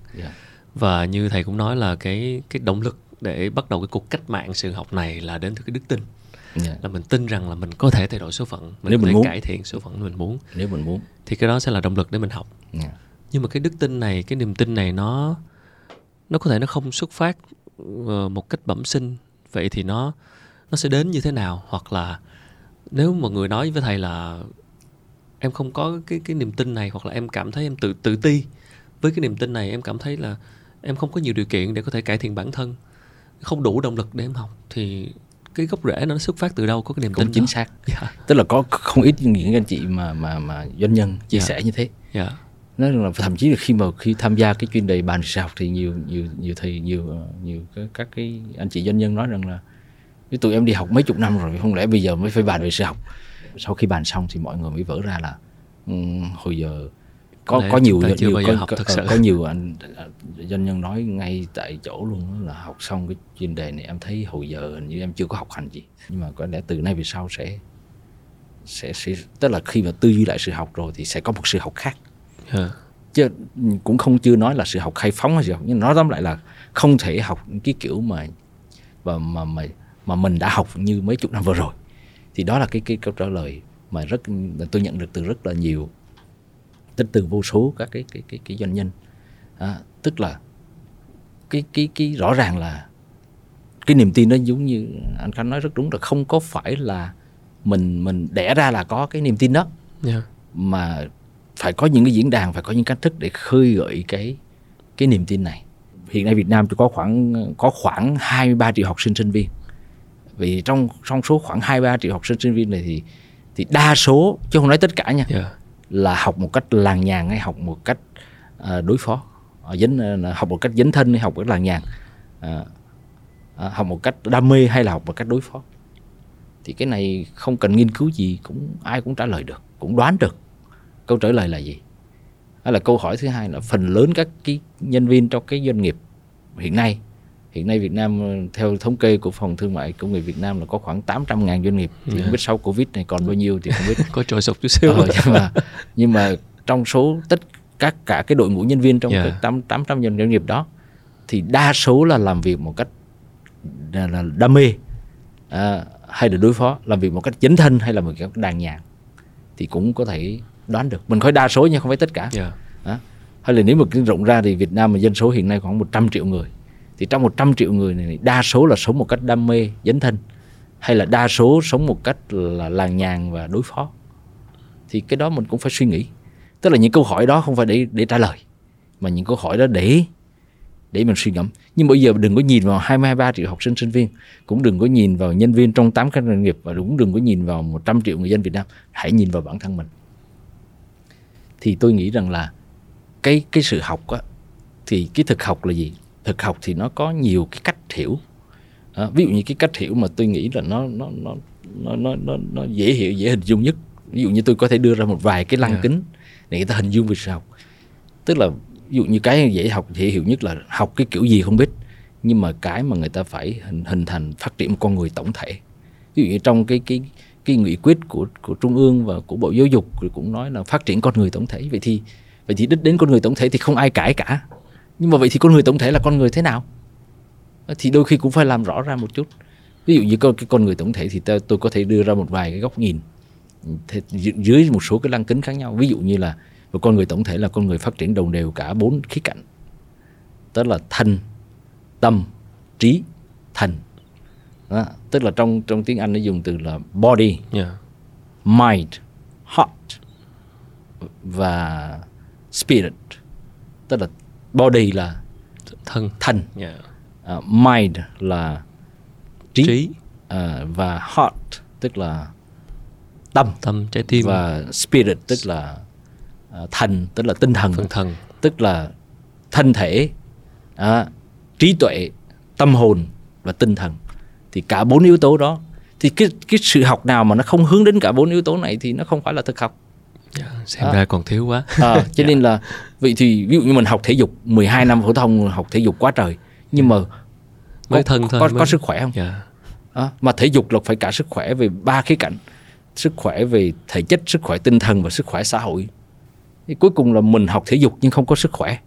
Và như thầy cũng nói là cái động lực để bắt đầu cái cuộc cách mạng sự học này là đến từ cái đức tin. Là mình tin rằng là mình có thể thay đổi số phận, mình có thể cải thiện số phận mình muốn. Nếu mình muốn thì cái đó sẽ là động lực để mình học. Nhưng mà cái đức tin này, cái niềm tin này nó có thể nó không xuất phát một cách bẩm sinh. Vậy thì nó sẽ đến như thế nào? Hoặc là nếu mọi người nói với thầy là em không có cái niềm tin này, hoặc là em cảm thấy em tự ti với cái niềm tin này, em cảm thấy là em không có nhiều điều kiện để có thể cải thiện bản thân, không đủ động lực để em học, thì cái gốc rễ nó xuất phát từ đâu, có cái niềm tin chính xác. Tức là có không ít những anh chị mà doanh nhân chia sẻ như thế. Nói là thậm chí là khi tham gia cái chuyên đề bàn sao thì nhiều các cái anh chị doanh nhân nói rằng là tụi em đi học mấy chục năm rồi, không lẽ bây giờ mới phải bàn về sự học. Sau khi bàn xong thì mọi người mới vỡ ra là hồi giờ có nhiều anh doanh nhân nói ngay tại chỗ luôn là học xong cái chuyên đề này em thấy hồi giờ hình như em chưa có học hành gì, nhưng mà có lẽ từ nay về sau sẽ tức là khi mà tư duy lại sự học rồi thì sẽ có một sự học khác. Chứ cũng không chưa nói là sự học khai phóng hay gì, nhưng nói tóm lại là không thể học cái kiểu mà mình đã học như mấy chục năm vừa rồi. Thì đó là cái câu trả lời mà tôi nhận được từ rất là nhiều, từ vô số các cái doanh nhân. Tức là cái rõ ràng là cái niềm tin nó giống như anh Khanh nói rất đúng, là không có phải là mình đẻ ra là có cái niềm tin đó, mà phải có những cái diễn đàn, phải có những cách thức để khơi gợi cái niềm tin này. Hiện nay Việt Nam chỉ có khoảng 23 triệu học sinh sinh viên. Vì trong số khoảng 23 triệu học sinh sinh viên này thì đa số, chứ không nói tất cả nha, là học một cách làng nhàng, hay học một cách đối phó, học một cách dấn thân, hay học một cách làng nhàng, học một cách đam mê, hay là học một cách đối phó. Thì cái này không cần nghiên cứu gì, ai cũng trả lời được, cũng đoán được câu trả lời là gì. Đó là câu hỏi thứ hai, là phần lớn các cái nhân viên trong cái doanh nghiệp hiện nay Việt Nam, theo thống kê của Phòng Thương mại Công nghiệp Việt Nam, là có khoảng 800.000 doanh nghiệp. Thì không biết sau Covid này còn bao nhiêu thì không biết. Có trồi sụp chút xíu. Nhưng mà trong số tất cả cái đội ngũ nhân viên trong 800 doanh nghiệp đó thì đa số là làm việc một cách là đam mê, hay là đối phó, làm việc một cách dấn thân, hay là một cách đàng nhàng. Thì cũng có thể đoán được. Mình nói đa số nhưng không phải tất cả. Hay là nếu mà rộng ra thì Việt Nam mà dân số hiện nay khoảng 100 triệu người, thì trong 100 triệu người này đa số là sống một cách đam mê, dấn thân, hay là đa số sống một cách là làng nhàng và đối phó. Thì cái đó mình cũng phải suy nghĩ. Tức là những câu hỏi đó không phải để trả lời, mà những câu hỏi đó để mình suy ngẫm. Nhưng bây giờ đừng có nhìn vào 23 triệu học sinh sinh viên, cũng đừng có nhìn vào nhân viên trong 8 các doanh nghiệp, và cũng đừng có nhìn vào 100 triệu người dân Việt Nam. Hãy nhìn vào bản thân mình. Thì tôi nghĩ rằng là cái sự học á, thì cái thực học là gì? Thực học thì nó có nhiều cái cách hiểu. Ví dụ như cái cách hiểu mà tôi nghĩ là nó dễ hiểu, dễ hình dung nhất. Ví dụ như tôi có thể đưa ra một vài cái lăng kính để người ta hình dung về sự học. Tức là Ví dụ như cái dễ học dễ hiểu nhất là học cái kiểu gì không biết, nhưng mà cái mà người ta phải hình thành phát triển một con người tổng thể. Ví dụ như trong cái nghị quyết của Trung ương và của Bộ Giáo dục cũng nói là phát triển con người tổng thể. Vậy thì đích đến con người tổng thể thì không ai cãi cả. Nhưng mà vậy thì con người tổng thể là con người thế nào? Thì đôi khi cũng phải làm rõ ra một chút. Ví dụ như cái con người tổng thể thì tôi có thể đưa ra một vài cái góc nhìn dưới một số cái lăng kính khác nhau. Ví dụ như là con người tổng thể là con người phát triển đồng đều cả 4 khía cạnh. Tức là thân, tâm, trí, thần. Đó. Tức là trong tiếng Anh nó dùng từ là body, mind, heart và spirit. Tức là body là thân. Mind là trí. Và heart tức là tâm trái tim, và spirit tức là thần, tức là tinh thần, tức là thân thể, trí tuệ, tâm hồn và tinh thần. Thì cả 4 yếu tố đó, thì cái sự học nào mà nó không hướng đến cả 4 yếu tố này thì nó không phải là thực học. Xem ra còn thiếu quá. Cho nên là vậy thì ví dụ như mình học thể dục 12 năm phổ thông, học thể dục quá trời, nhưng mà có sức khỏe không? Mà thể dục là phải cả sức khỏe về 3 khía cạnh: sức khỏe về thể chất, sức khỏe tinh thần và sức khỏe xã hội. Thì cuối cùng là mình học thể dục nhưng không có sức khỏe,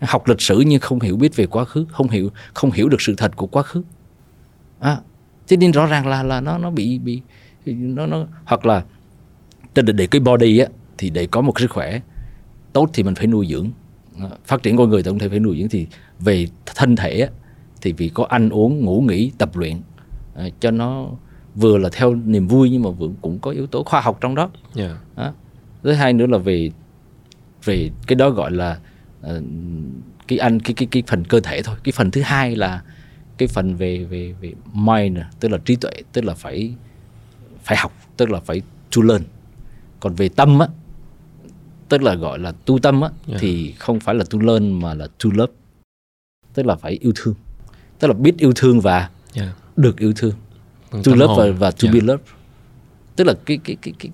học lịch sử nhưng không hiểu biết về quá khứ, không hiểu được sự thật của quá khứ. Thế nên rõ ràng là nó bị nó hoặc là để cái body á, thì để có một cái sức khỏe tốt thì mình phải nuôi dưỡng, phát triển con người tổng thể phải nuôi dưỡng. Thì về thân thể á, thì vì có ăn uống, ngủ nghỉ, tập luyện cho nó vừa là theo niềm vui nhưng mà cũng có yếu tố khoa học trong đó. Thứ hai nữa là về cái đó gọi là cái phần cơ thể thôi. Cái phần thứ hai là cái phần về mind, tức là trí tuệ, tức là phải học, tức là phải to learn. Còn về tâm á, tức là gọi là tu tâm á, thì không phải là to learn mà là to love, tức là phải yêu thương, tức là biết yêu thương và được yêu thương. To love và to be loved, tức là cái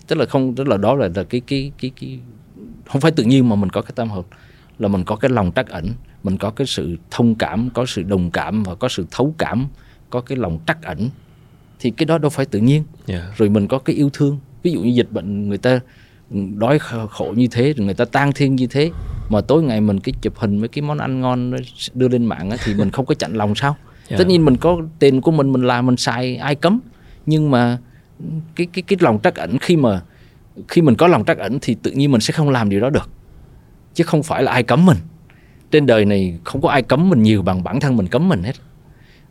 tức là không, tức là đó là cái không phải tự nhiên mà mình có cái tâm hồn, là mình có cái lòng trắc ẩn, mình có cái sự thông cảm, có sự đồng cảm và có sự thấu cảm, có cái lòng trắc ẩn, thì cái đó đâu phải tự nhiên. Rồi mình có cái yêu thương. Ví dụ như dịch bệnh, người ta đói khổ như thế, người ta tang thương như thế, mà tối ngày mình cái chụp hình mấy cái món ăn ngon đưa lên mạng ấy, thì mình không có chạnh lòng sao? Tất nhiên mình có tiền của mình làm, mình xài, ai cấm. Nhưng mà cái lòng trắc ẩn, khi mình có lòng trắc ẩn thì tự nhiên mình sẽ không làm điều đó được. Chứ không phải là ai cấm mình. Trên đời này không có ai cấm mình nhiều bằng bản thân mình cấm mình hết.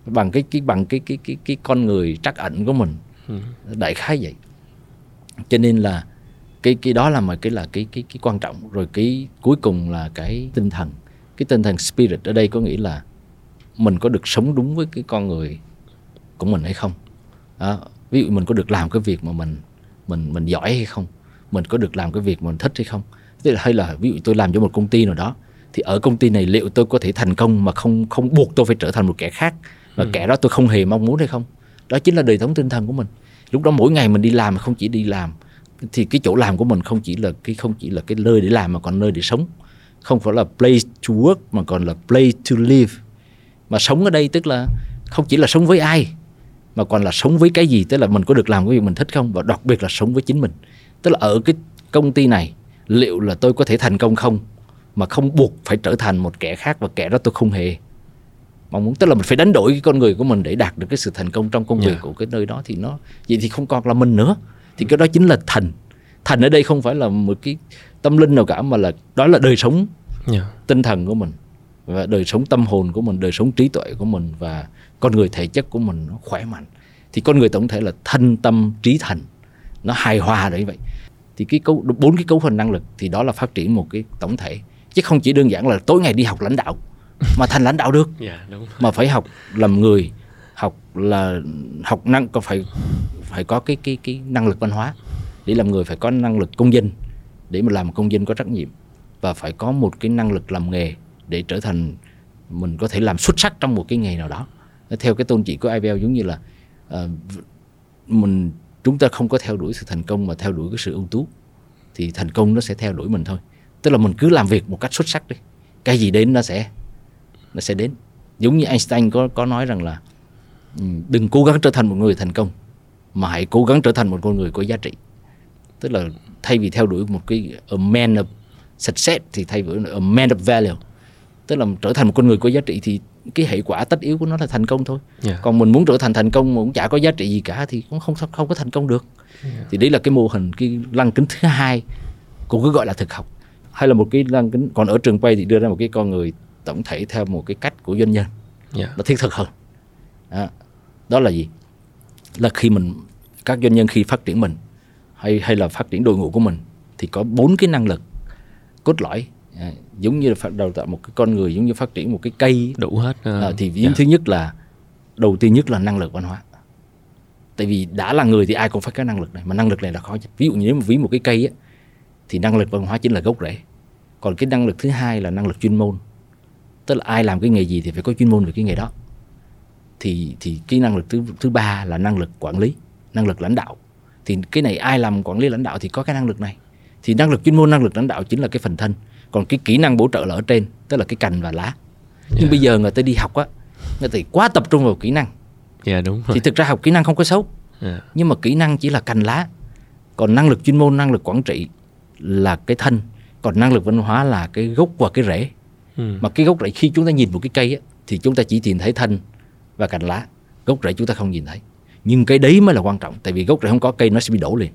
Bằng cái con người trắc ẩn của mình. Đại khái vậy. Cho nên là cái đó là cái quan trọng. Rồi cái cuối cùng là cái tinh thần. Cái tinh thần spirit ở đây có nghĩa là mình có được sống đúng với cái con người của mình hay không. Ví dụ mình có được làm cái việc mà mình giỏi hay không, mình có được làm cái việc mà mình thích hay không. Hay là ví dụ tôi làm cho một công ty nào đó, thì ở công ty này liệu tôi có thể thành công mà không buộc tôi phải trở thành một kẻ khác, và kẻ đó tôi không hề mong muốn hay không. Đó chính là đời sống tinh thần của mình. Lúc đó mỗi ngày mình đi làm, không chỉ đi làm, thì cái chỗ làm của mình không chỉ là cái nơi để làm mà còn nơi để sống. Không phải là place to work mà còn là place to live. Mà sống ở đây tức là không chỉ là sống với ai mà còn là sống với cái gì. Tức là mình có được làm cái việc mình thích không, và đặc biệt là sống với chính mình. Tức là ở cái công ty này liệu là tôi có thể thành công không, mà không buộc phải trở thành một kẻ khác, và kẻ đó tôi không hề mong muốn. Tức là mình phải đánh đổi cái con người của mình để đạt được cái sự thành công trong công việc của cái nơi đó. Thì nó vậy thì không còn là mình nữa. Thì cái đó chính là thành. Thành ở đây không phải là một cái tâm linh nào cả, mà là đó là đời sống tinh thần của mình, và đời sống tâm hồn của mình, đời sống trí tuệ của mình, và con người thể chất của mình nó khỏe mạnh. Thì con người tổng thể là thân, tâm, trí, thành, nó hài hòa đấy vậy. Thì bốn cái cấu phần năng lực thì đó là phát triển một cái tổng thể, chứ không chỉ đơn giản là tối ngày đi học lãnh đạo mà thành lãnh đạo được. Mà phải học làm người, học năng, phải có cái năng lực văn hóa để làm người, phải có năng lực công dân để mà làm công dân có trách nhiệm, và phải có một cái năng lực làm nghề để trở thành mình có thể làm xuất sắc trong một cái nghề nào đó. Theo cái tôn chỉ của IPL giống như là chúng ta không có theo đuổi sự thành công mà theo đuổi cái sự ưu tú, thì thành công nó sẽ theo đuổi mình thôi. Tức là mình cứ làm việc một cách xuất sắc đi, cái gì đến nó sẽ đến. Giống như Einstein có nói rằng là đừng cố gắng trở thành một người thành công, mà hãy cố gắng trở thành một con người có giá trị. Tức là thay vì theo đuổi một cái a man of success thì thay đổi a man of value. Tức là trở thành một con người có giá trị thì cái hệ quả tất yếu của nó là thành công thôi. Yeah. Còn mình muốn trở thành thành công mà cũng chả có giá trị gì cả thì cũng không có thành công được. Yeah. Thì đấy là cái mô hình, cái lăng kính thứ hai, cũng cứ gọi là thực học. Hay là một cái lăng kính, còn ở trường quay thì đưa ra một cái con người tổng thể theo một cái cách của doanh nhân. Yeah. Nó thiết thực hơn. Đó là gì? Là khi các doanh nhân khi phát triển mình hay là phát triển đội ngũ của mình thì có 4 cái năng lực cốt lõi. Giống như là đào tạo một cái con người, giống như phát triển một cái cây đủ hết. Thì thứ nhất là, đầu tiên nhất là năng lực văn hóa. Tại vì đã là người thì ai cũng phải có năng lực này, mà năng lực này là khó nhất. Ví dụ như nếu mà ví một cái cây á, thì năng lực văn hóa chính là gốc rễ. Còn cái năng lực thứ hai là năng lực chuyên môn. Tức là ai làm cái nghề gì thì phải có chuyên môn về cái nghề đó. Thì cái năng lực thứ ba là năng lực quản lý, năng lực lãnh đạo. Thì cái này ai làm quản lý lãnh đạo thì có cái năng lực này. Thì năng lực chuyên môn, năng lực lãnh đạo chính là cái phần thân. Còn cái kỹ năng bổ trợ là ở trên, tức là cái cành và lá. Nhưng bây giờ người ta đi học á, người ta quá tập trung vào kỹ năng. Đúng rồi. Thì thực ra học kỹ năng không có xấu, nhưng mà kỹ năng chỉ là cành lá. Còn năng lực chuyên môn, năng lực quản trị là cái thân. Còn năng lực văn hóa là cái gốc và cái rễ. Mà cái gốc rễ, khi chúng ta nhìn một cái cây á, thì chúng ta chỉ nhìn thấy thân và cành lá. Gốc rễ chúng ta không nhìn thấy. Nhưng cái đấy mới là quan trọng. Tại vì gốc rễ không có, cây nó sẽ bị đổ liền.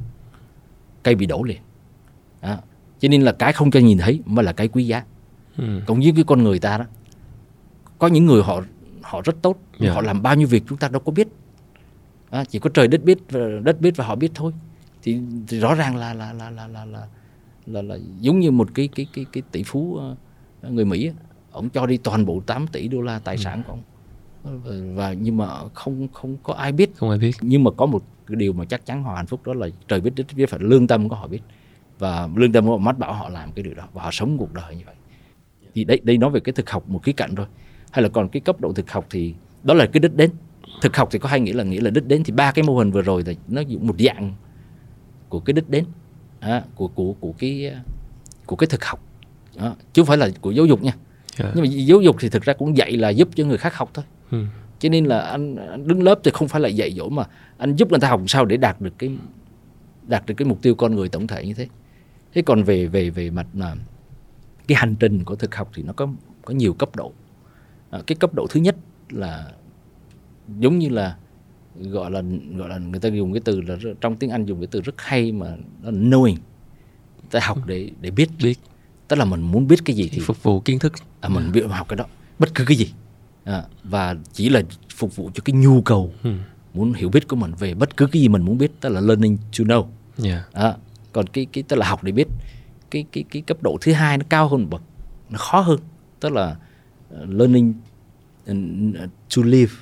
Cây bị đổ liền. Đó. Cho nên là cái không cho nhìn thấy mới là cái quý giá. Cũng như cái con người ta đó, có những người họ rất tốt, họ làm bao nhiêu việc chúng ta đâu có biết. Chỉ có trời đất biết và họ biết thôi. Thì rõ ràng là giống như một cái tỷ phú người Mỹ, ông cho đi toàn bộ 8 tỷ đô la tài sản của ông. Và nhưng mà không có ai biết. Không ai biết. Nhưng mà có một cái điều mà chắc chắn họ hạnh phúc, đó là trời biết, đất biết, phải lương tâm của họ biết. Và lương tâm của họ mách bảo họ làm cái điều đó, và họ sống cuộc đời như vậy. Thì đây nói về cái thực học một khía cạnh thôi. Hay là còn cái cấp độ thực học thì đó là cái đích đến. Thực học thì có hai nghĩa là đích đến. Thì ba cái mô hình vừa rồi thì nó dùng một dạng của cái đích đến, của cái thực học, chứ không phải là của giáo dục nha. Nhưng mà giáo dục thì thực ra cũng dạy là giúp cho người khác học thôi. Cho nên là anh đứng lớp thì không phải là dạy dỗ, mà anh giúp người ta học sao để đạt được cái mục tiêu con người tổng thể như thế. Thế còn về mặt cái hành trình của thực học thì nó có nhiều cấp độ. Cái cấp độ thứ nhất là giống như là gọi là người ta dùng cái từ là, trong tiếng Anh dùng cái từ rất hay mà nó là knowing. Ta học để biết. Tức là mình muốn biết cái gì thì phục vụ kiến thức, mình biết học cái đó, bất cứ cái gì. Và chỉ là phục vụ cho cái nhu cầu muốn hiểu biết của mình về bất cứ cái gì mình muốn biết, tức là learning to know. Còn cái tức là học để biết. Cái cấp độ thứ hai nó cao hơn một bậc, nó khó hơn, tức là learning to live.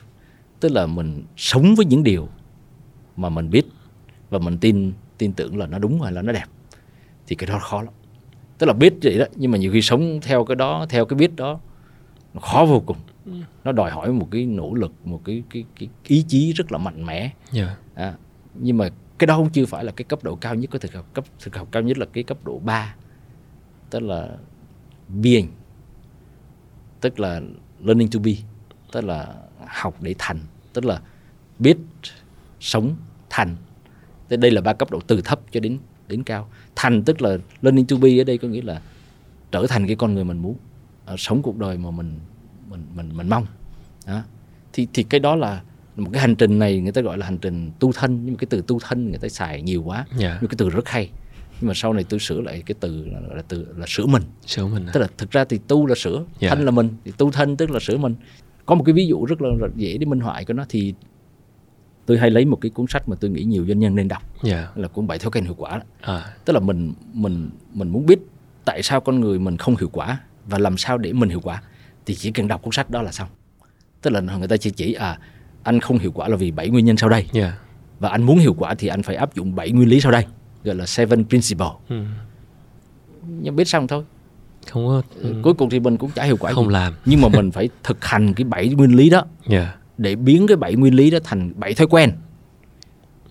Tức là mình sống với những điều mà mình biết và mình tin tưởng là nó đúng hay là nó đẹp. Thì cái đó khó lắm. Tức là biết vậy đó, nhưng mà nhiều khi sống theo cái đó, theo cái biết đó, nó khó vô cùng. Nó đòi hỏi một cái nỗ lực, một cái ý chí rất là mạnh mẽ. Nhưng mà cái đó cũng chưa phải là cái cấp độ cao nhất của thực học. Cấp thực học cao nhất là cái cấp độ 3, tức là being, tức là learning to be, tức là học để thành, tức là biết, sống, thành. Thế đây là ba cấp độ từ thấp cho đến cao. Thành tức là learning to be ở đây có nghĩa là trở thành cái con người mình muốn, sống cuộc đời mà mình mong. Thì cái đó là một cái hành trình này, người ta gọi là hành trình tu thân, nhưng mà cái từ tu thân người ta xài nhiều quá. Nhưng cái từ rất hay. Nhưng mà sau này tôi sửa lại cái từ là sửa mình. Sửa mình. Tức là thực ra thì tu là sửa, thân là mình, thì tu thân tức là sửa mình. Có một cái ví dụ rất là dễ để minh họa của nó, thì tôi hay lấy một cái cuốn sách mà tôi nghĩ nhiều doanh nhân nên đọc, là cuốn 7 thói quen hiệu quả. Tức là mình muốn biết tại sao con người mình không hiệu quả và làm sao để mình hiệu quả, thì chỉ cần đọc cuốn sách đó là xong. Tức là người ta chỉ anh không hiệu quả là vì 7 nguyên nhân sau đây, và anh muốn hiệu quả thì anh phải áp dụng 7 nguyên lý sau đây, gọi là 7 principle. Nhưng biết xong thôi, không có. Cuối cùng thì mình cũng chả hiệu quả không gì. Làm. Nhưng mà mình phải thực hành cái 7 nguyên lý đó, để biến cái 7 nguyên lý đó thành 7 thói quen,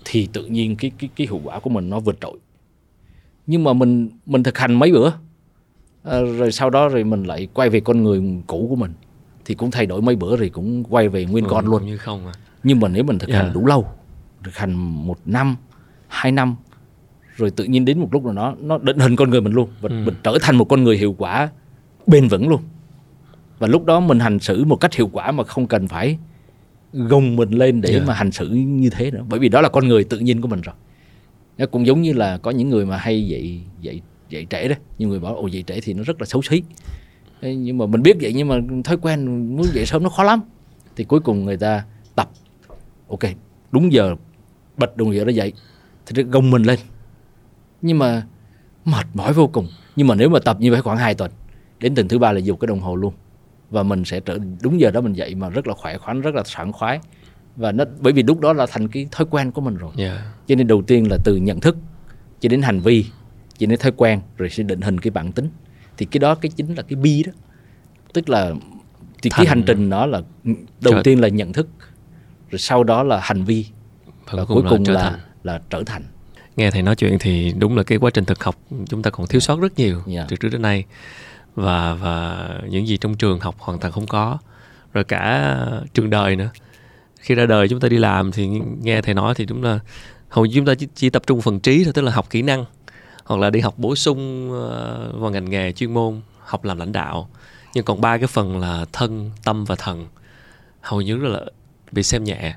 thì tự nhiên cái hiệu quả của mình nó vượt trội. Nhưng mà mình thực hành mấy bữa, rồi sau đó rồi mình lại quay về con người cũ của mình, thì cũng thay đổi mấy bữa rồi cũng quay về nguyên con luôn. Như không à. Nhưng mà nếu mình thực hành đủ lâu, thực hành 1 năm, 2 năm, rồi tự nhiên đến một lúc nào đó nó định hình con người mình luôn, và mình trở thành một con người hiệu quả bền vững luôn. Và lúc đó mình hành xử một cách hiệu quả mà không cần phải gồng mình lên để mà hành xử như thế nữa, bởi vì đó là con người tự nhiên của mình rồi. Nó cũng giống như là có những người mà hay dậy trễ đó, nhiều người bảo ồ dậy trễ thì nó rất là xấu xí. Thế nhưng mà mình biết vậy, nhưng mà thói quen muốn dậy sớm nó khó lắm, thì cuối cùng người ta tập ok đúng giờ, bật đồng hồ nó dậy thì nó gồng mình lên, nhưng mà mệt mỏi vô cùng. Nhưng mà nếu mà tập như vậy khoảng 2 tuần, đến tuần thứ 3 là giục cái đồng hồ luôn, và mình sẽ trở đúng giờ đó mình dậy mà rất là khỏe khoắn, rất là sảng khoái. Và nó bởi vì lúc đó là thành cái thói quen của mình rồi. Cho nên đầu tiên là từ nhận thức cho đến hành vi, cho đến thói quen, rồi sẽ định hình cái bản tính. Thì cái đó cái chính là cái bi đó, tức là thì cái hành trình đó là đầu tiên là nhận thức, rồi sau đó là hành vi, và cuối cùng là trở thành. Nghe thầy nói chuyện thì đúng là cái quá trình thực học chúng ta còn thiếu sót rất nhiều từ trước đến nay, và những gì trong trường học hoàn toàn không có, rồi cả trường đời nữa. Khi ra đời chúng ta đi làm thì nghe thầy nói thì đúng là hầu như chúng ta chỉ tập trung phần trí thôi, tức là học kỹ năng hoặc là đi học bổ sung vào ngành nghề chuyên môn, học làm lãnh đạo, nhưng còn 3 cái phần là thân, tâm và thần hầu như rất là bị xem nhẹ.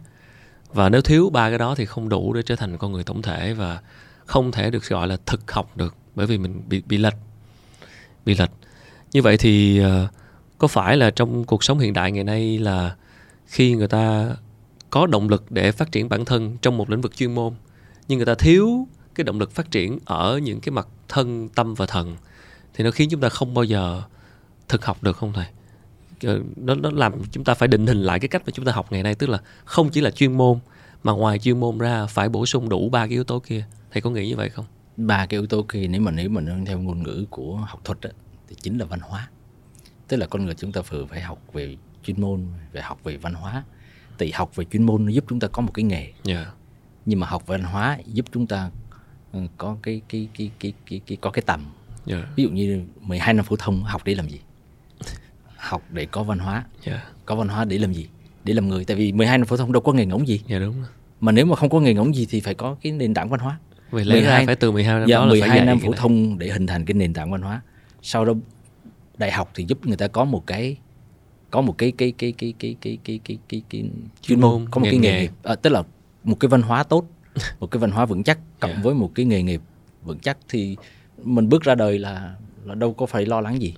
Và nếu thiếu 3 cái đó thì không đủ để trở thành con người tổng thể, và không thể được gọi là thực học được, bởi vì mình bị lệch. Như vậy thì có phải là trong cuộc sống hiện đại ngày nay là khi người ta có động lực để phát triển bản thân trong một lĩnh vực chuyên môn, nhưng người ta thiếu cái động lực phát triển ở những cái mặt thân, tâm và thần, thì nó khiến chúng ta không bao giờ thực học được không thầy? Nó làm chúng ta phải định hình lại cái cách mà chúng ta học ngày nay, tức là không chỉ là chuyên môn mà ngoài chuyên môn ra phải bổ sung đủ 3 cái yếu tố kia. Thầy có nghĩ như vậy không? 3 cái yếu tố kia, nếu mình theo ngôn ngữ của học thuật đó, thì chính là văn hóa. Tức là con người chúng ta vừa phải học về chuyên môn, về học về văn hóa. Thì học về chuyên môn nó giúp chúng ta có một cái nghề, nhưng mà học về văn hóa giúp chúng ta có cái tầm. Ví dụ như 12 năm phổ thông học để làm gì? Học để có văn hóa. Có văn hóa để làm gì? Để làm người. Tại vì 12 năm phổ thông đâu có nghề ngỗng gì. Đúng. Mà nếu mà không có nghề ngỗng gì thì phải có cái nền tảng văn hóa. Vậy lẽ ra phải từ 12 năm đó là 12 năm phổ thông để hình thành cái nền tảng văn hóa. Sau đó đại học thì giúp người ta có một cái chuyên môn, có một cái nghề nghiệp, tức là một cái văn hóa tốt, một cái văn hóa vững chắc cộng với một cái nghề nghiệp vững chắc, thì mình bước ra đời là đâu có phải lo lắng gì.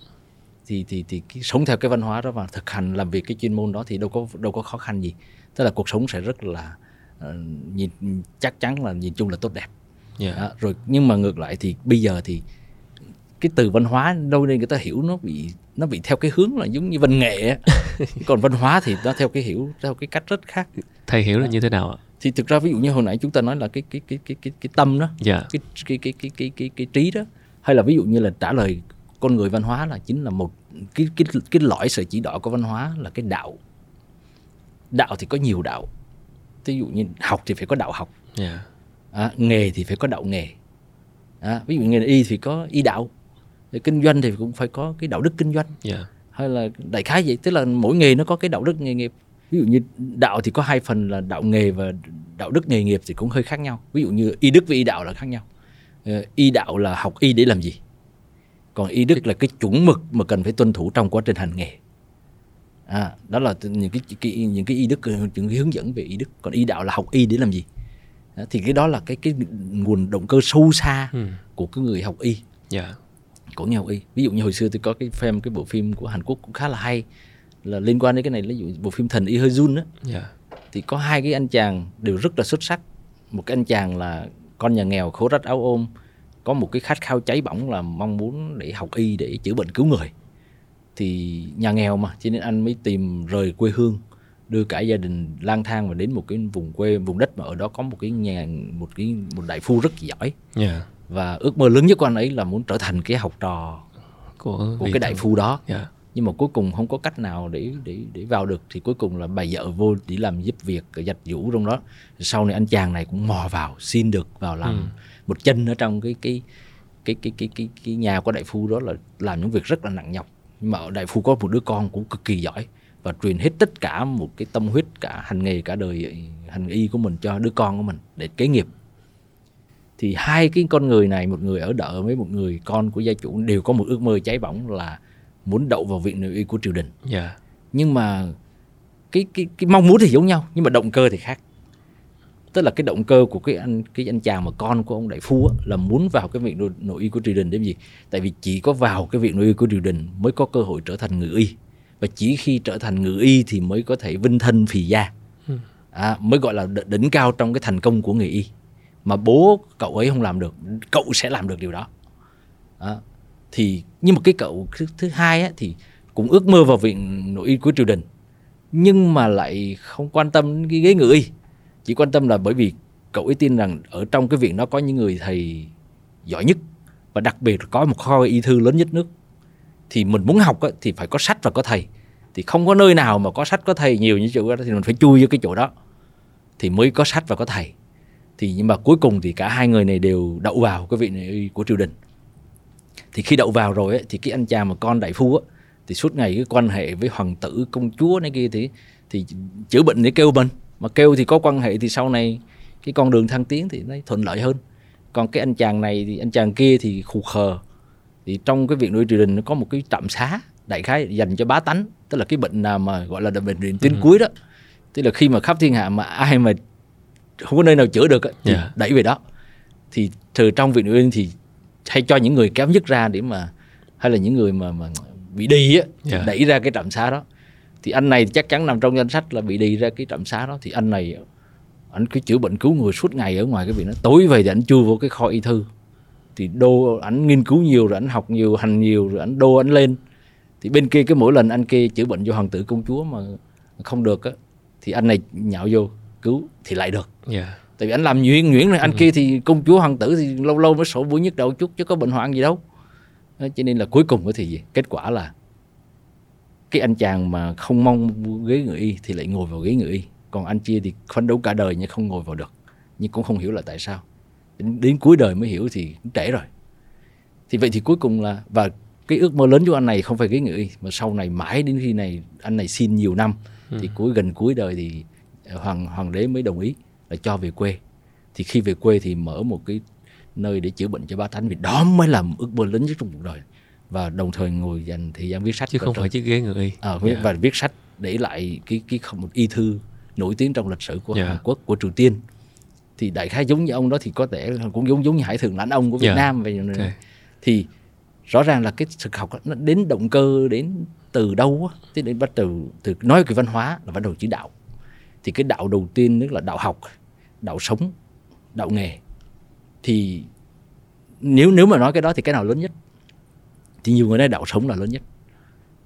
Thì cái sống theo cái văn hóa đó và thực hành làm việc cái chuyên môn đó thì đâu có khó khăn gì. Tức là cuộc sống sẽ rất là chắc chắn là nhìn chung là tốt đẹp. Đó, rồi nhưng mà ngược lại thì bây giờ thì cái từ văn hóa đâu đây người ta hiểu nó bị theo cái hướng là giống như văn nghệ, còn văn hóa thì nó theo cái cách rất khác. Thầy hiểu là như thế nào ạ? Thì thực ra ví dụ như hồi nãy chúng ta nói là cái tâm đó, cái trí đó, hay là ví dụ như là trả lời con người văn hóa là chính là một cái lõi sợi chỉ đỏ của văn hóa là cái đạo. Đạo thì có nhiều đạo. Ví dụ như học thì phải có đạo học, nghề thì phải có đạo nghề, ví dụ nghề y thì có y đạo. Để kinh doanh thì cũng phải có cái đạo đức kinh doanh, hay là đại khái vậy. Tức là mỗi nghề nó có cái đạo đức nghề nghiệp. Ví dụ như đạo thì có 2 phần là đạo nghề và đạo đức nghề nghiệp thì cũng hơi khác nhau. Ví dụ như y đức với y đạo là khác nhau. Y đạo là học y để làm gì, còn y đức là cái chuẩn mực mà cần phải tuân thủ trong quá trình hành nghề. Đó là những cái y đức, những cái hướng dẫn về y đức. Còn y đạo là học y để làm gì. Thì cái đó là cái nguồn động cơ sâu xa của cái người học y. Của người học y. Ví dụ như hồi xưa tôi có cái bộ phim của Hàn Quốc cũng khá là hay, là liên quan đến cái này, là bộ phim Thần Y Hơi Jun đó. Thì có 2 cái anh chàng đều rất là xuất sắc. Một cái anh chàng là con nhà nghèo khổ rách áo ôm, có một cái khát khao cháy bỏng là mong muốn để học y để chữa bệnh cứu người. Thì nhà nghèo mà, cho nên anh mới tìm rời quê hương, đưa cả gia đình lang thang và đến một cái vùng quê, vùng đất mà ở đó có một cái nhà, một đại phu rất giỏi. Và ước mơ lớn nhất của anh ấy là muốn trở thành cái học trò của cái đại phu đó. Nhưng mà cuối cùng không có cách nào để vào được, thì cuối cùng là bà vợ vô để làm giúp việc giặt giũ trong đó. Sau này anh chàng này cũng mò vào, xin được vào làm một chân ở trong cái cái nhà của đại phu đó là làm những việc rất là nặng nhọc, nhưng mà đại phu có một đứa con cũng cực kỳ giỏi và truyền hết tất cả một cái tâm huyết, cả hành nghề, cả đời hành y của mình cho đứa con của mình để kế nghiệp. Thì hai cái con người này, một người ở đợ với một người con của gia chủ, đều có một ước mơ cháy bỏng là muốn đậu vào viện nội y của triều đình. Nhưng mà cái mong muốn thì giống nhau, nhưng mà động cơ thì khác. Tức là cái động cơ của cái anh chàng mà con của ông đại phu á, là muốn vào cái viện nội y của triều đình để gì? Tại vì chỉ có vào cái viện nội y của triều đình mới có cơ hội trở thành ngự y, và chỉ khi trở thành ngự y thì mới có thể vinh thân phì gia, mới gọi là đỉnh cao trong cái thành công của nghề y. Mà bố cậu ấy không làm được, cậu sẽ làm được điều đó. Thì nhưng mà cái cậu thứ hai á, thì cũng ước mơ vào viện nội y của triều đình, nhưng mà lại không quan tâm cái ghế ngự y, chỉ quan tâm là bởi vì cậu ấy tin rằng ở trong cái viện đó có những người thầy giỏi nhất, và đặc biệt có một kho y thư lớn nhất nước. Thì mình muốn học á, thì phải có sách và có thầy, thì không có nơi nào mà có sách có thầy nhiều như chỗ đó, thì mình phải chui vô cái chỗ đó thì mới có sách và có thầy. Thì nhưng mà cuối cùng thì cả hai người này đều đậu vào cái vị này của triều đình. Thì khi đậu vào rồi ấy, thì cái anh chàng mà con đại phu ấy, thì suốt ngày cái quan hệ với hoàng tử công chúa này kia, thì chữa bệnh để kêu bệnh, mà kêu thì có quan hệ thì sau này cái con đường thăng tiến thì nó thuận lợi hơn. Còn cái anh chàng này thì anh chàng kia thì khù khờ. Thì trong cái viện nuôi triều đình nó có một cái trạm xá đại khái dành cho bá tánh, tức là cái bệnh nào mà gọi là bệnh tuyến cuối đó, tức là khi mà khắp thiên hạ mà ai mà không có nơi nào chữa được thì đẩy về đó. Thì từ trong viện nuôi thì hay cho những người kém nhất ra để mà, hay là những người mà bị đi á, đẩy ra cái trạm xá đó. Thì anh này chắc chắn nằm trong danh sách là bị đi ra cái trạm xá đó. Thì anh này anh cứ chữa bệnh cứu người suốt ngày ở ngoài cái viện đó, tối về thì anh chui vô cái kho y thư. Thì đô ảnh nghiên cứu nhiều, rồi ảnh học nhiều, hành nhiều, rồi ảnh đô ảnh lên. Thì bên kia cái mỗi lần anh kia chữa bệnh cho hoàng tử công chúa mà không được á, thì anh này nhạo vô cứu thì lại được. Tại vì ảnh làm nhuyễn này, anh kia thì công chúa hoàng tử thì lâu lâu mới sổ mũi nhức đầu chút, chứ có bệnh hoạn gì đâu. Cho nên là cuối cùng thì gì? Kết quả là cái anh chàng mà không mong ghế ngự y thì lại ngồi vào ghế ngự y, còn anh kia thì phấn đấu cả đời nhưng không ngồi vào được. Nhưng cũng không hiểu là tại sao, đến cuối đời mới hiểu thì cũng trễ rồi. Thì vậy thì cuối cùng là, và cái ước mơ lớn của anh này không phải ghế ngự y, mà sau này mãi đến khi này anh này xin nhiều năm, thì gần cuối đời thì hoàng đế mới đồng ý là cho về quê. Thì khi về quê thì mở một cái nơi để chữa bệnh cho bá tánh, vì đó mới là ước mơ lớn nhất trong cuộc đời. Và đồng thời ngồi dành thời gian viết sách, chứ không phải chiếc ghế ngự y, và viết sách để lại cái một y thư nổi tiếng trong lịch sử của Hàn Quốc, của Triều Tiên. Thì đại khái giống như ông đó, thì có thể cũng giống như Hải Thượng Lãnh Ông của Việt Nam. Thì rõ ràng là cái thực học nó đến động cơ đến từ đâu á, thế đến bắt từ nói về văn hóa là bắt đầu chỉ đạo. Thì cái đạo đầu tiên nữa là đạo học, đạo sống, đạo nghề. Thì nếu mà nói cái đó thì cái nào lớn nhất? Thì nhiều người nói đạo sống là lớn nhất,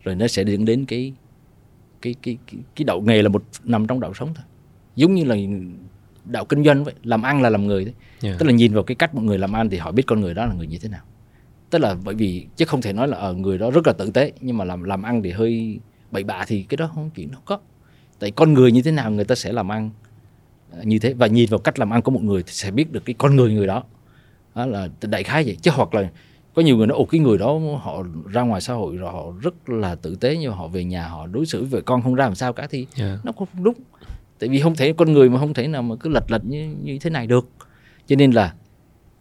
rồi nó sẽ dẫn đến cái đạo nghề là một nằm trong đạo sống thôi. Giống như là đạo kinh doanh vậy, làm ăn là làm người đấy. Tức là nhìn vào cái cách một người làm ăn thì họ biết con người đó là người như thế nào. Tức là bởi vì chứ không thể nói là người đó rất là tử tế nhưng mà làm ăn thì hơi bậy bạ, thì cái đó không, chuyện nó có. Tại con người như thế nào người ta sẽ làm ăn như thế, và nhìn vào cách làm ăn của một người thì sẽ biết được cái con người đó. Đó là đại khái vậy. Chứ hoặc là có nhiều người nói cái người đó họ ra ngoài xã hội rồi họ rất là tử tế, nhưng họ về nhà họ đối xử với con không ra làm sao cả, thì nó cũng không đúng. Tại vì không thể, con người mà không thể nào mà cứ lệch như thế này được. Cho nên là,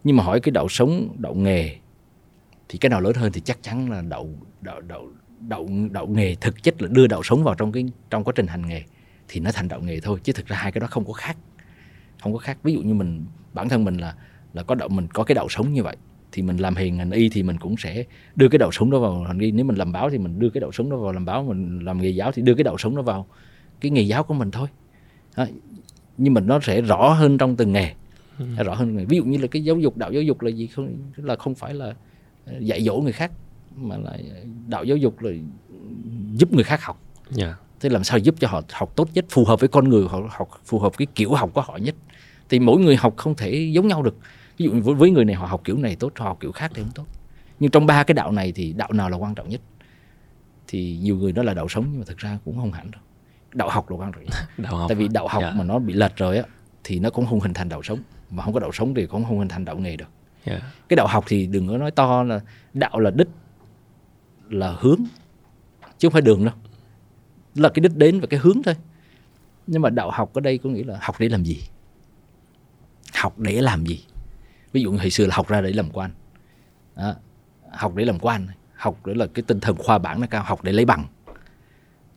nhưng mà hỏi cái đạo sống, đạo nghề thì cái nào lớn hơn, thì chắc chắn là đạo nghề. Thực chất là đưa đạo sống vào trong quá trình hành nghề thì nó thành đạo nghề thôi, chứ thực ra hai cái đó không có khác. Không có khác. Ví dụ như mình, bản thân mình là có đạo, mình có cái đạo sống như vậy, thì mình làm ngành y thì mình cũng sẽ đưa cái đạo sống đó vào hành y. Nếu mình làm báo thì mình đưa cái đạo sống đó vào làm báo, mình làm nghề giáo thì đưa cái đạo sống đó vào cái nghề giáo của mình thôi. Nhưng mà nó sẽ rõ hơn trong từng nghề, rõ hơn nghề. Ví dụ như là cái giáo dục, đạo giáo dục là gì? Không phải là dạy dỗ người khác, mà là đạo giáo dục là giúp người khác học. Thế làm sao giúp cho họ học tốt nhất, phù hợp với con người họ học, phù hợp cái kiểu học của họ nhất. Thì mỗi người học không thể giống nhau được. Ví dụ với người này họ học kiểu này tốt, họ học kiểu khác thì không tốt. Nhưng trong ba cái đạo này thì đạo nào là quan trọng nhất? Thì nhiều người nói là đạo sống, nhưng mà thực ra cũng không hẳn đâu. Đạo học là quan trọng nhất. Tại vì đạo học mà nó bị lệch rồi á thì nó cũng không hình thành đạo sống, mà không có đạo sống thì cũng không hình thành đạo nghề được. Cái đạo học thì đừng có nói to, là đạo là đích, là hướng, chứ không phải đường đâu. Là cái đích đến và cái hướng thôi. Nhưng mà đạo học ở đây có nghĩa là học để làm gì? Học để làm gì? Ví dụ hồi xưa là học ra để làm quan. Đó. Học để làm quan, học để là cái tinh thần khoa bảng nó cao, học để lấy bằng.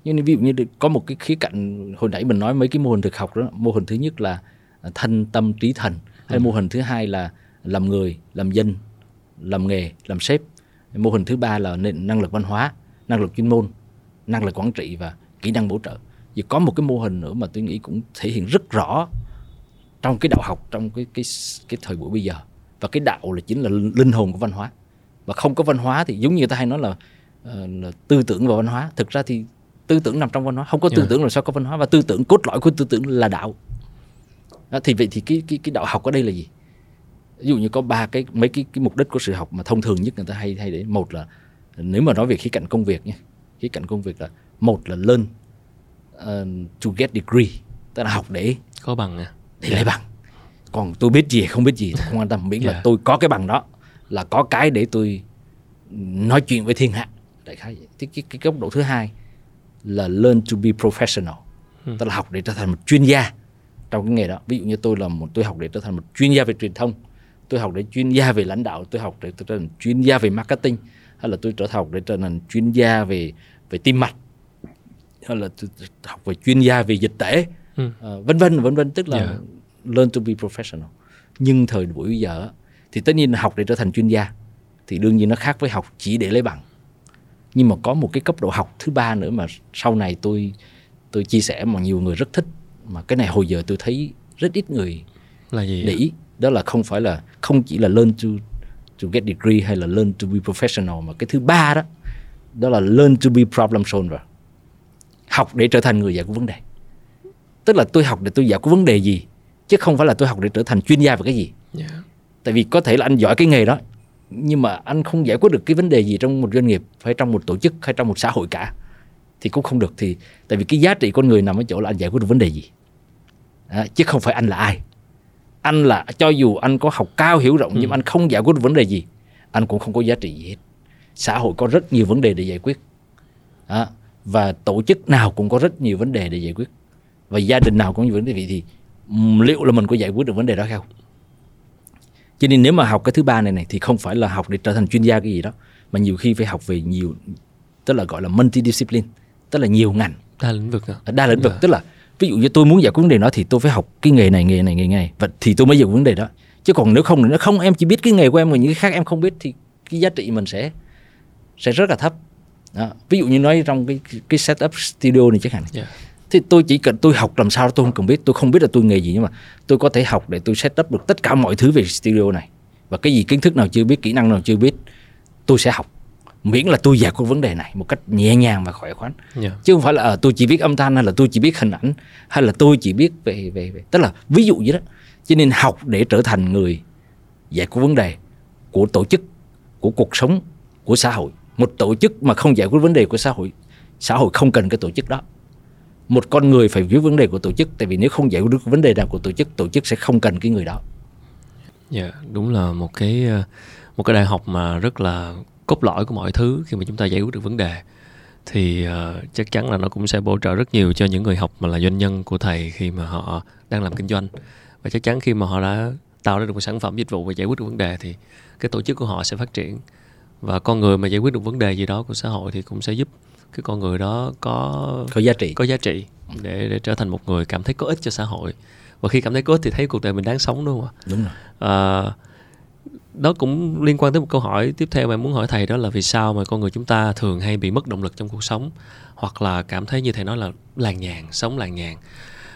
Nhưng ví dụ như có một cái khía cạnh, hồi nãy mình nói mấy cái mô hình thực học đó. Mô hình thứ nhất là thân tâm trí thần. Hay mô hình thứ hai là làm người, làm dân, làm nghề, làm sếp. Mô hình thứ ba là năng lực văn hóa, năng lực chuyên môn, năng lực quản trị và kỹ năng bổ trợ. Và có một cái mô hình nữa mà tôi nghĩ cũng thể hiện rất rõ trong cái đạo học, trong cái thời buổi bây giờ. Và cái đạo là chính là linh hồn của văn hóa. Và không có văn hóa thì giống như ta hay nói là tư tưởng và văn hóa. Thực ra thì tư tưởng nằm trong văn hóa, không có tư tưởng là sao có văn hóa. Và tư tưởng, cốt lõi của tư tưởng là đạo. Đó, thì vậy thì cái đạo học ở đây là gì? Ví dụ như có ba cái mấy cái mục đích của sự học mà thông thường nhất người ta hay để. Một là nếu mà nói về khía cạnh công việc nhé, khía cạnh công việc là một là learn to get degree, tức là học để có bằng à? Để lấy bằng. Còn tôi biết gì không biết gì không quan tâm, miễn là tôi có cái bằng đó, là có cái để tôi nói chuyện với thiên hạ. Đại khái vậy. Cái góc độ thứ hai là learn to be professional, tức là học để trở thành một chuyên gia trong cái nghề đó. Ví dụ như tôi học để trở thành một chuyên gia về truyền thông, tôi học để chuyên gia về lãnh đạo, tôi học để trở thành chuyên gia về marketing, hay là tôi học để trở thành chuyên gia về tim mạch, hay là tôi học về chuyên gia về dịch tễ, vân vân, tức là learn to be professional. Nhưng thời buổi bây giờ thì tất nhiên là học để trở thành chuyên gia thì đương nhiên nó khác với học chỉ để lấy bằng. Nhưng mà có một cái cấp độ học thứ ba nữa mà sau này tôi chia sẻ mà nhiều người rất thích, mà cái này hồi giờ tôi thấy rất ít người là gì để ý. Đó là không chỉ là learn to get degree hay là learn to be professional, mà cái thứ ba đó là learn to be problem solver, học để trở thành người giải quyết vấn đề. Tức là tôi học để tôi giải quyết vấn đề gì, chứ không phải là tôi học để trở thành chuyên gia về cái gì. Tại vì có thể là anh giỏi cái nghề đó, nhưng mà anh không giải quyết được cái vấn đề gì trong một doanh nghiệp hay trong một tổ chức hay trong một xã hội cả thì cũng không được. Thì tại vì cái giá trị con người nằm ở chỗ là anh giải quyết được vấn đề gì đó, chứ không phải anh là ai. Anh là, cho dù anh có học cao hiểu rộng nhưng anh không giải quyết được vấn đề gì, anh cũng không có giá trị gì hết. Xã hội có rất nhiều vấn đề để giải quyết đó, và tổ chức nào cũng có rất nhiều vấn đề để giải quyết, và gia đình nào cũng có nhiều vấn đề. Vậy thì liệu là mình có giải quyết được vấn đề đó hay không? Cho nên nếu mà học cái thứ ba này thì không phải là học để trở thành chuyên gia cái gì đó, mà nhiều khi phải học về nhiều, tức là gọi là multidiscipline, tức là nhiều ngành, đa lĩnh vực. Tức là ví dụ như tôi muốn giải quyết vấn đề đó thì tôi phải học cái nghề này và thì tôi mới giải quyết vấn đề đó. Chứ còn nếu không em chỉ biết cái nghề của em, còn những cái khác em không biết thì cái giá trị mình sẽ rất là thấp. Đó. Ví dụ như nói trong cái setup studio này chẳng hạn, thì tôi học làm sao tôi không biết, là tôi nghề gì, nhưng mà tôi có thể học để tôi setup được tất cả mọi thứ về studio này, và cái gì kiến thức nào chưa biết, kỹ năng nào chưa biết tôi sẽ học, miễn là tôi giải quyết vấn đề này một cách nhẹ nhàng và khỏe khoắn. Chứ không phải là tôi chỉ biết âm thanh, hay là tôi chỉ biết hình ảnh, hay là tôi chỉ biết về tức là ví dụ vậy đó. Cho nên học để trở thành người giải quyết vấn đề của tổ chức, của cuộc sống, của xã hội. Một tổ chức mà không giải quyết vấn đề của xã hội không cần cái tổ chức đó. Một con người phải giải quyết vấn đề của tổ chức, tại vì nếu không giải quyết được vấn đề nào của tổ chức sẽ không cần cái người đó. Dạ, đúng là một cái đại học mà rất là cốt lõi của mọi thứ. Khi mà chúng ta giải quyết được vấn đề thì chắc chắn là nó cũng sẽ bổ trợ rất nhiều cho những người học mà là doanh nhân của thầy khi mà họ đang làm kinh doanh. Và chắc chắn khi mà họ đã tạo ra được một sản phẩm dịch vụ và giải quyết được vấn đề thì cái tổ chức của họ sẽ phát triển. Và con người mà giải quyết được vấn đề gì đó của xã hội thì cũng sẽ giúp cái con người đó có giá trị để trở thành một người cảm thấy có ích cho xã hội. Và khi cảm thấy có ích thì thấy cuộc đời mình đáng sống, đúng không ạ? Đúng rồi. Đó cũng liên quan tới một câu hỏi tiếp theo mà em muốn hỏi thầy, đó là vì sao mà con người chúng ta thường hay bị mất động lực trong cuộc sống, hoặc là cảm thấy như thầy nói là sống làng nhàng,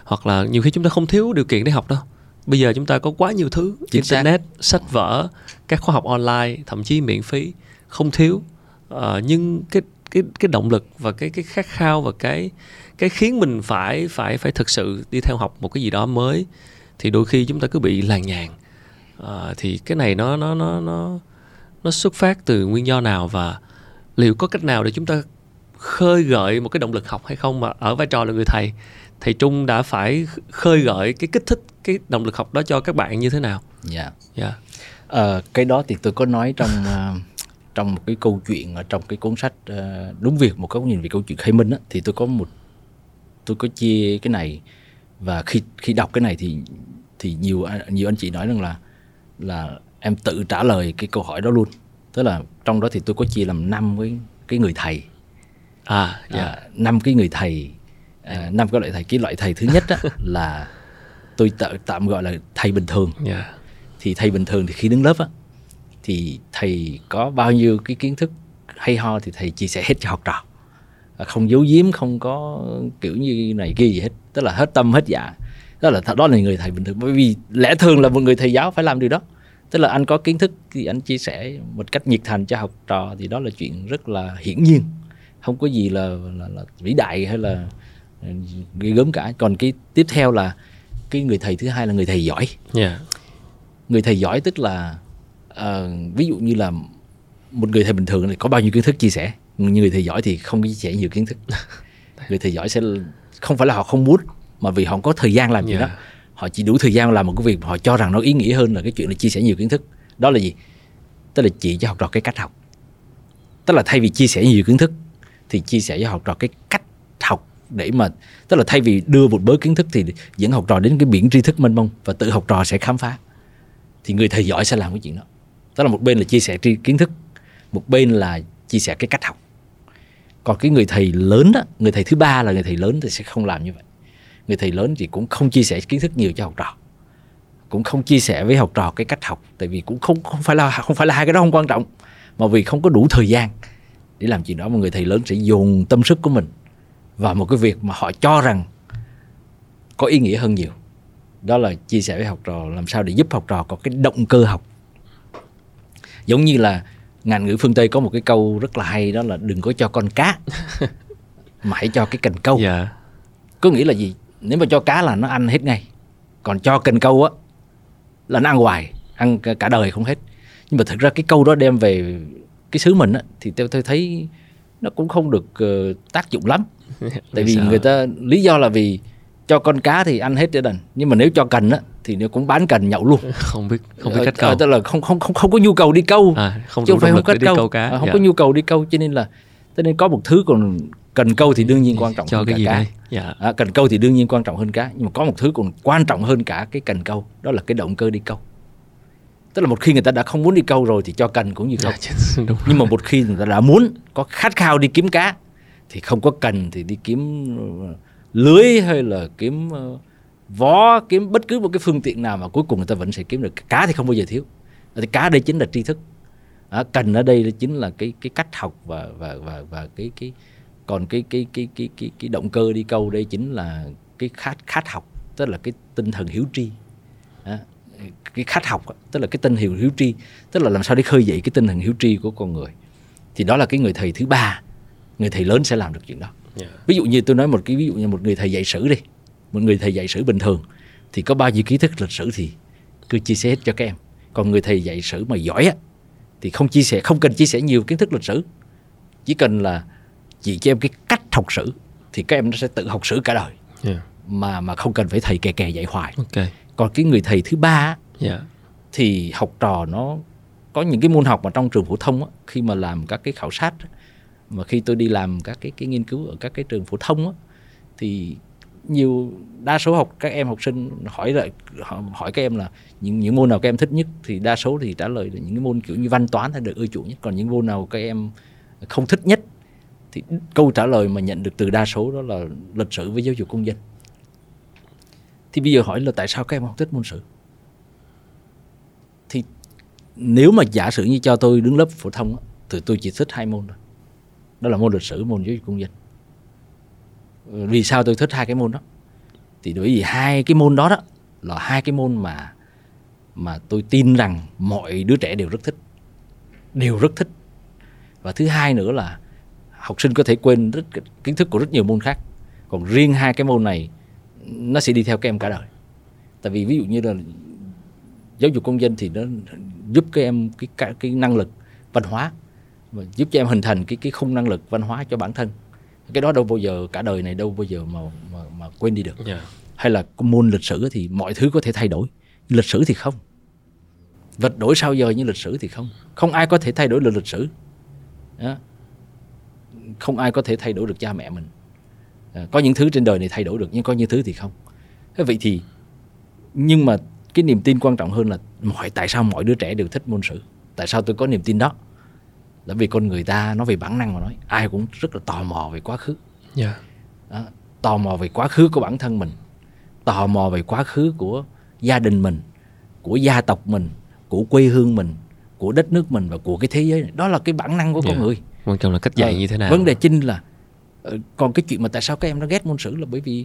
hoặc là nhiều khi chúng ta không thiếu điều kiện để học đâu. Bây giờ chúng ta có quá nhiều thứ, internet, sách vở, các khóa học online, thậm chí miễn phí, không thiếu. Nhưng cái động lực và cái khát khao và cái khiến mình phải thực sự đi theo học một cái gì đó mới thì đôi khi chúng ta cứ bị làng nhàng. Thì cái này nó xuất phát từ nguyên do nào, và liệu có cách nào để chúng ta khơi gợi một cái động lực học hay không? Mà ở vai trò là người thầy Trung đã phải khơi gợi cái kích thích cái động lực học đó cho các bạn như thế nào? Dạ. Cái đó thì tôi có nói trong một cái câu chuyện ở trong cái cuốn sách Đúng Việc, một góc nhìn về câu chuyện Khê Minh á, thì tôi có chia cái này, và khi đọc cái này thì nhiều anh chị nói rằng là em tự trả lời cái câu hỏi đó luôn. Tức là trong đó thì tôi có chia làm 5 cái người thầy, 5 cái người thầy, 5 cái loại thầy. Cái loại thầy thứ nhất á, là tôi tạm gọi là thầy bình thường. Thì thầy bình thường thì khi đứng lớp á, thì thầy có bao nhiêu cái kiến thức hay ho thì thầy chia sẻ hết cho học trò, không giấu giếm, không có kiểu như này kia gì hết, tức là hết tâm hết dạ. Đó là người thầy bình thường, bởi vì lẽ thường là một người thầy giáo phải làm điều đó. Tức là anh có kiến thức thì anh chia sẻ một cách nhiệt thành cho học trò, thì đó là chuyện rất là hiển nhiên, không có gì là vĩ đại hay là ghê gớm cả. Còn cái tiếp theo là cái người thầy thứ hai là người thầy giỏi. Người thầy giỏi tức là ví dụ như là một người thầy bình thường thì có bao nhiêu kiến thức chia sẻ, người thầy giỏi thì không chia sẻ nhiều kiến thức. Người thầy giỏi sẽ không phải là họ không muốn, mà vì họ không có thời gian làm gì đó. Họ chỉ đủ thời gian làm một cái việc họ cho rằng nó ý nghĩa hơn là cái chuyện là chia sẻ nhiều kiến thức. Đó là gì? Tức là chỉ cho học trò cái cách học. Tức là thay vì chia sẻ nhiều kiến thức thì chia sẻ cho học trò cái cách học, để mà tức là thay vì đưa một bớ kiến thức thì dẫn học trò đến cái biển tri thức mênh mông và tự học trò sẽ khám phá. Thì người thầy giỏi sẽ làm cái chuyện đó. Tức là một bên là chia sẻ kiến thức, một bên là chia sẻ cái cách học. Còn cái người thầy lớn đó, người thầy thứ ba là người thầy lớn thì sẽ không làm như vậy. Người thầy lớn thì cũng không chia sẻ kiến thức nhiều cho học trò, cũng không chia sẻ với học trò cái cách học, tại vì cũng không phải là hai cái đó không quan trọng, mà vì không có đủ thời gian để làm chuyện đó. Mà người thầy lớn sẽ dồn tâm sức của mình vào một cái việc mà họ cho rằng có ý nghĩa hơn nhiều. Đó là chia sẻ với học trò làm sao để giúp học trò có cái động cơ học. Giống như là ngành ngữ phương Tây có một cái câu rất là hay, đó là đừng có cho con cá mà hãy cho cái cần câu. Có nghĩa là gì? Nếu mà cho cá là nó ăn hết ngay, còn cho cần câu á là nó ăn hoài, ăn cả đời không hết. Nhưng mà thực ra cái câu đó đem về cái xứ mình á, thì tôi thấy nó cũng không được tác dụng lắm. Tại vì người ta lý do là vì cho con cá thì ăn hết để đành, nhưng mà nếu cho cần á thì nó cũng bán cần nhậu luôn, không biết cách câu. Tức là không có nhu cầu đi câu, chứ không phải không cách câu cá, không có nhu cầu đi câu, cho nên có một thứ còn cần câu thì đương nhiên quan trọng hơn cả cá. Cần câu thì đương nhiên quan trọng hơn cá, nhưng mà có một thứ còn quan trọng hơn cả cái cần câu, đó là cái động cơ đi câu. Tức là một khi người ta đã không muốn đi câu rồi thì cho cần cũng như không. Nhưng mà một khi người ta đã muốn có khát khao đi kiếm cá thì không có cần thì đi kiếm lưới hay là kiếm vó, kiếm bất cứ một cái phương tiện nào mà cuối cùng người ta vẫn sẽ kiếm được cá, thì không bao giờ thiếu. Thì cá đây chính là tri thức, cần ở đây chính là cái cách học và cái còn cái động cơ đi câu đây chính là cái khát học, tức là cái tinh thần hiếu tri. Cái khát học tức là cái tinh thần hiếu tri, tức là làm sao để khơi dậy cái tinh thần hiếu tri của con người. Thì đó là cái người thầy thứ ba, người thầy lớn sẽ làm được chuyện đó. Ví dụ như tôi nói một cái ví dụ như một người thầy dạy sử đi, một người thầy dạy sử bình thường thì có bao nhiêu kiến thức lịch sử thì cứ chia sẻ hết cho các em. Còn người thầy dạy sử mà giỏi á thì không cần chia sẻ nhiều kiến thức lịch sử, chỉ cần là chỉ cho em cái cách học sử thì các em nó sẽ tự học sử cả đời, mà không cần phải thầy kè dạy hoài. Còn cái người thầy thứ ba thì học trò nó có những cái môn học mà trong trường phổ thông á, khi mà làm các cái khảo sát, mà khi tôi đi làm các cái nghiên cứu ở các cái trường phổ thông á, thì đa số các em học sinh hỏi các em là những môn nào các em thích nhất, thì đa số thì trả lời là những cái môn kiểu như văn toán là được ưa chuộng nhất. Còn những môn nào các em không thích nhất thì câu trả lời mà nhận được từ đa số đó là lịch sử với giáo dục công dân. Thì bây giờ hỏi là tại sao các em không thích môn sử? Thì nếu mà giả sử như cho tôi đứng lớp phổ thông đó, thì tôi chỉ thích 2 môn thôi, đó là môn lịch sử, môn giáo dục công dân. Vì sao tôi thích 2 cái môn đó? Thì bởi vì 2 cái môn đó là 2 cái môn mà tôi tin rằng mọi đứa trẻ đều rất thích. Và thứ hai nữa là học sinh có thể quên kiến thức của rất nhiều môn khác, còn riêng 2 cái môn này nó sẽ đi theo các em cả đời. Tại vì ví dụ như là giáo dục công dân thì nó giúp các em cái năng lực văn hóa, và giúp cho em hình thành cái khung năng lực văn hóa cho bản thân. Cái đó đâu bao giờ, cả đời này đâu bao giờ mà quên đi được. Hay là môn lịch sử thì mọi thứ có thể thay đổi, lịch sử thì không. Vật đổi sao giờ như lịch sử thì không. Không ai có thể thay đổi được lịch sử. Đó. Không ai có thể thay đổi được cha mẹ mình. Có những thứ trên đời này thay đổi được, nhưng có những thứ thì không. Thế vậy thì, nhưng mà cái niềm tin quan trọng hơn là tại sao mọi đứa trẻ đều thích môn sử? Tại sao tôi có niềm tin đó? Là vì con người ta, nói về bản năng mà nói, ai cũng rất là tò mò về quá khứ. Yeah. Đó, tò mò về quá khứ của bản thân mình, tò mò về quá khứ của gia đình mình, của gia tộc mình, của quê hương mình, của đất nước mình và của cái thế giới này. Đó là cái bản năng của con người. Quan trọng là cách dạy như thế nào. Vấn đề chính là, còn cái chuyện mà tại sao các em nó ghét môn sử là bởi vì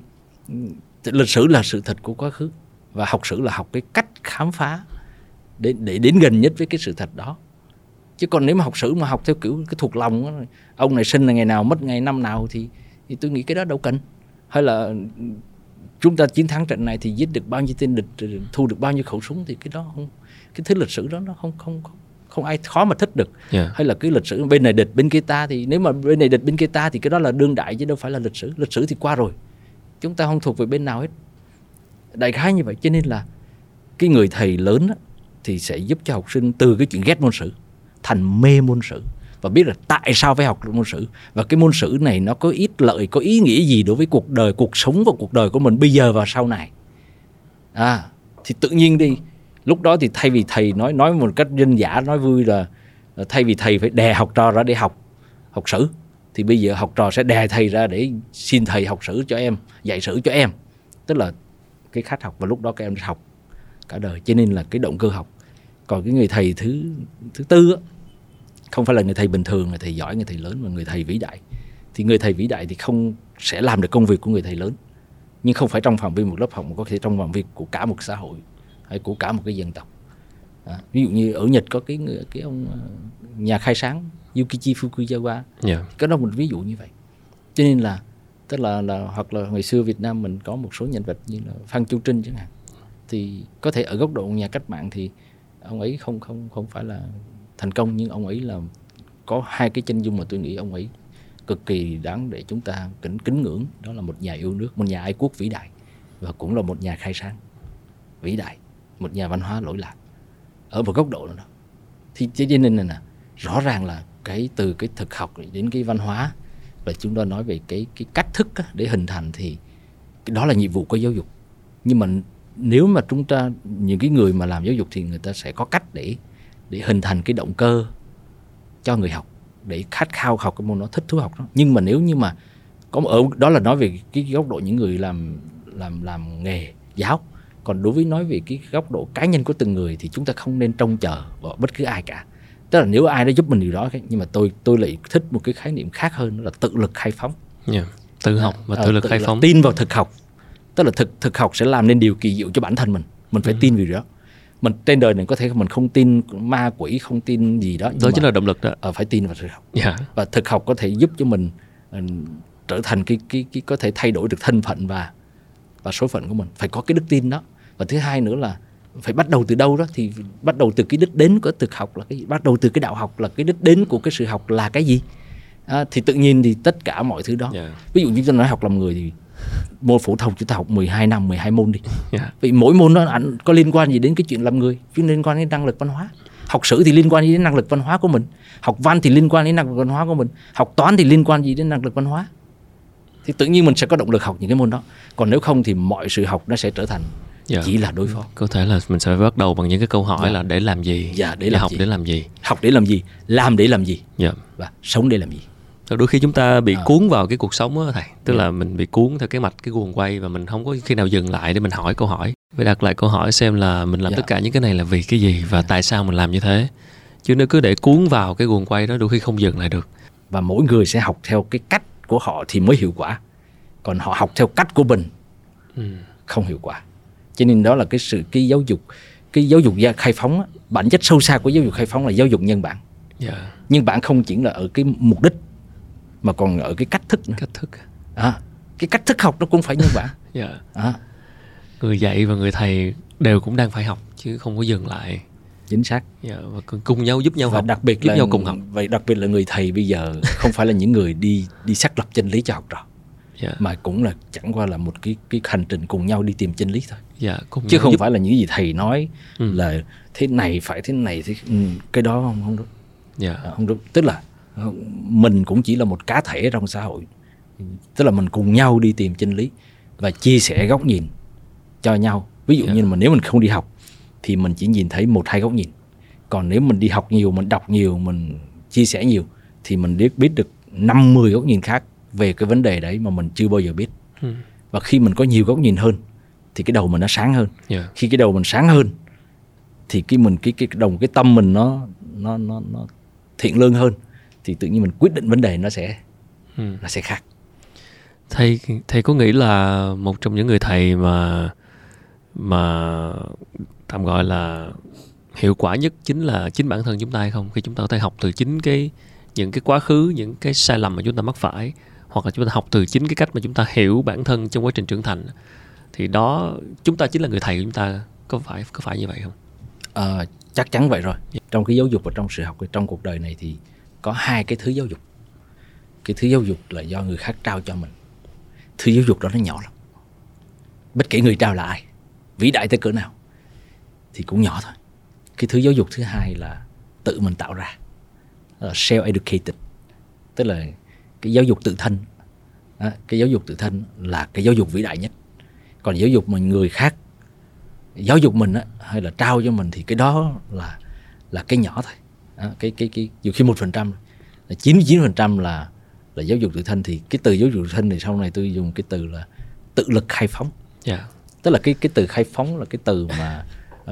lịch sử là sự thật của quá khứ, và học sử là học cái cách khám phá để đến gần nhất với cái sự thật đó. Chứ còn nếu mà học sử mà học theo kiểu cái thuộc lòng đó, ông này sinh là ngày nào, mất ngày năm nào, thì tôi nghĩ cái đó đâu cần. Hay là chúng ta chiến thắng trận này thì giết được bao nhiêu tên địch, thu được bao nhiêu khẩu súng, thì cái đó không, cái thứ lịch sử đó nó không ai khó mà thích được. Yeah. Hay là cái lịch sử bên này địch bên kia ta, thì nếu mà bên này địch bên kia ta thì cái đó là đương đại chứ đâu phải là lịch sử. Lịch sử thì qua rồi, chúng ta không thuộc về bên nào hết. Đại khái như vậy, cho nên là cái người thầy lớn á, thì sẽ giúp cho học sinh từ cái chuyện ghét môn sử thành mê môn sử, và biết là tại sao phải học môn sử, và cái môn sử này nó có ít lợi, có ý nghĩa gì đối với cuộc đời, cuộc sống và cuộc đời của mình bây giờ và sau này. Thì tự nhiên đi, lúc đó thì thay vì thầy nói một cách dân dã, nói vui là thay vì thầy phải đè học trò ra để học sử, thì bây giờ học trò sẽ đè thầy ra để xin thầy học sử cho em, dạy sử cho em. Tức là cái khát học, và lúc đó các em học cả đời. Cho nên là cái động cơ học. Còn cái người thầy thứ tư á, không phải là người thầy bình thường, người thầy giỏi, người thầy lớn, mà người thầy vĩ đại. Thì người thầy vĩ đại thì không sẽ làm được công việc của người thầy lớn, nhưng không phải trong phạm vi một lớp học, mà có thể trong phạm vi của cả một xã hội hay của cả một cái dân tộc. Ví dụ như ở Nhật có cái ông nhà khai sáng Yukichi Fukuzawa. Cái đó một ví dụ như vậy. Cho nên là tức là hoặc là ngày xưa Việt Nam mình có một số nhân vật như là Phan Châu Trinh chẳng hạn, thì có thể ở góc độ nhà cách mạng thì ông ấy không phải là thành công, nhưng ông ấy là có hai cái chân dung mà tôi nghĩ ông ấy cực kỳ đáng để chúng ta kính ngưỡng. Đó là một nhà yêu nước, một nhà ái quốc vĩ đại, và cũng là một nhà khai sáng vĩ đại, một nhà văn hóa lỗi lạc ở một góc độ nào đó. Thì cho nên là rõ ràng là cái từ cái thực học đến cái văn hóa, và chúng ta nói về cái cách thức để hình thành, thì đó là nhiệm vụ của giáo dục. Nhưng mà nếu mà chúng ta, những cái người mà làm giáo dục thì người ta sẽ có cách để hình thành cái động cơ cho người học, để khát khao học cái môn đó, thích thú học đó. Nhưng mà nếu như mà có ở đó là nói về cái góc độ những người làm nghề giáo. Còn đối với nói về cái góc độ cá nhân của từng người thì chúng ta không nên trông chờ vào bất cứ ai cả. Tức là nếu ai đó giúp mình điều đó, nhưng mà tôi lại thích một cái khái niệm khác hơn, đó là tự lực khai phóng. Tự học và tự lực khai phóng. Tin vào thực học. Tức là thực học sẽ làm nên điều kỳ diệu cho bản thân mình. Mình phải tin vì điều đó. Mình trên đời này có thể mình không tin ma quỷ, không tin gì đó. Đó chính là động lực đó. Phải tin vào thực học. Và thực học có thể giúp cho mình trở thành cái có thể thay đổi được thân phận và số phận của mình. Phải có cái đức tin đó. Và thứ hai nữa là phải bắt đầu từ đâu đó, thì bắt đầu từ cái đích đến của thực học là cái gì, bắt đầu từ cái đạo học là cái đích đến của cái sự học là cái gì, thì tự nhiên thì tất cả mọi thứ đó. Ví dụ như chúng ta nói học làm người thì môn phổ thông chúng ta học 12 năm 12 môn đi. Vì mỗi môn nó ảnh có liên quan gì đến cái chuyện làm người, chứ liên quan đến năng lực văn hóa. Học sử thì liên quan gì đến năng lực văn hóa của mình, học văn thì liên quan đến năng lực văn hóa của mình, học toán thì liên quan gì đến năng lực văn hóa, thì tự nhiên mình sẽ có động lực học những cái môn đó. Còn nếu không thì mọi sự học nó sẽ trở thành chỉ là đối phó. Có thể là mình sẽ bắt đầu bằng những cái câu hỏi là để làm gì, để làm gì, học để làm gì, làm để làm gì, và sống để làm gì. Đôi khi chúng ta bị cuốn vào cái cuộc sống đó thầy, tức là mình bị cuốn theo cái mạch, cái guồng quay, và mình không có khi nào dừng lại để mình hỏi câu hỏi, phải đặt lại câu hỏi xem là mình làm tất cả những cái này là vì cái gì và tại sao mình làm như thế. Chứ nếu cứ để cuốn vào cái guồng quay đó, đôi khi không dừng lại được. Và mỗi người sẽ học theo cái cách của họ thì mới hiệu quả, còn họ học theo cách của mình không hiệu quả. Cho nên đó là cái giáo dục khai phóng á, bản chất sâu xa của giáo dục khai phóng là giáo dục nhân bản. Nhân bản không chỉ là ở cái mục đích mà còn ở cái cách thức nữa. Cái cách thức học nó cũng phải nhân bản. Người dạy và người thầy đều cũng đang phải học chứ không có dừng lại. Chính xác. Và cùng nhau giúp nhau và học, đặc biệt giúp nhau cùng học. Vậy đặc biệt là người thầy bây giờ không phải là những người đi xác lập chân lý cho học trò, mà cũng là chẳng qua là một cái hành trình cùng nhau đi tìm chân lý thôi. Dạ, cũng chứ không phải là những gì thầy nói là thế này phải thế này thế cái đó không đúng. Dạ. Không đúng, tức là mình cũng chỉ là một cá thể trong xã hội, tức là mình cùng nhau đi tìm chân lý và chia sẻ góc nhìn cho nhau. Ví dụ như là nếu mình không đi học thì mình chỉ nhìn thấy một hai góc nhìn, còn nếu mình đi học nhiều, mình đọc nhiều, mình chia sẻ nhiều thì mình biết được 50 góc nhìn khác về cái vấn đề đấy mà mình chưa bao giờ biết. Và khi mình có nhiều góc nhìn hơn thì cái đầu mình nó sáng hơn. Khi cái đầu mình sáng hơn thì cái tâm mình nó thiện lương hơn, thì tự nhiên mình quyết định vấn đề nó sẽ khác. Thầy có nghĩ là một trong những người thầy mà tạm gọi là hiệu quả nhất chính là chính bản thân chúng ta hay không, khi chúng ta có thể học từ chính những cái quá khứ, những cái sai lầm mà chúng ta mắc phải, hoặc là chúng ta học từ chính cái cách mà chúng ta hiểu bản thân trong quá trình trưởng thành, thì đó chúng ta chính là người thầy của chúng ta, có phải như vậy không? Chắc chắn vậy rồi. Trong cái giáo dục và trong sự học trong cuộc đời này thì có hai cái thứ giáo dục. Cái thứ giáo dục là do người khác trao cho mình. Thứ giáo dục đó nó nhỏ lắm. Bất kể người trao là ai, vĩ đại tới cỡ nào thì cũng nhỏ thôi. Cái thứ giáo dục thứ hai là tự mình tạo ra, self-educated, tức là cái giáo dục tự thân. Cái giáo dục tự thân là cái giáo dục vĩ đại nhất. Còn giáo dục mà người khác giáo dục mình hay là trao cho mình thì cái đó là cái nhỏ thôi. Cái dù khi 1%, 99% là giáo dục tự thân. Thì cái từ giáo dục tự thân thì sau này tôi dùng cái từ là tự lực khai phóng. Tức là cái từ khai phóng là cái từ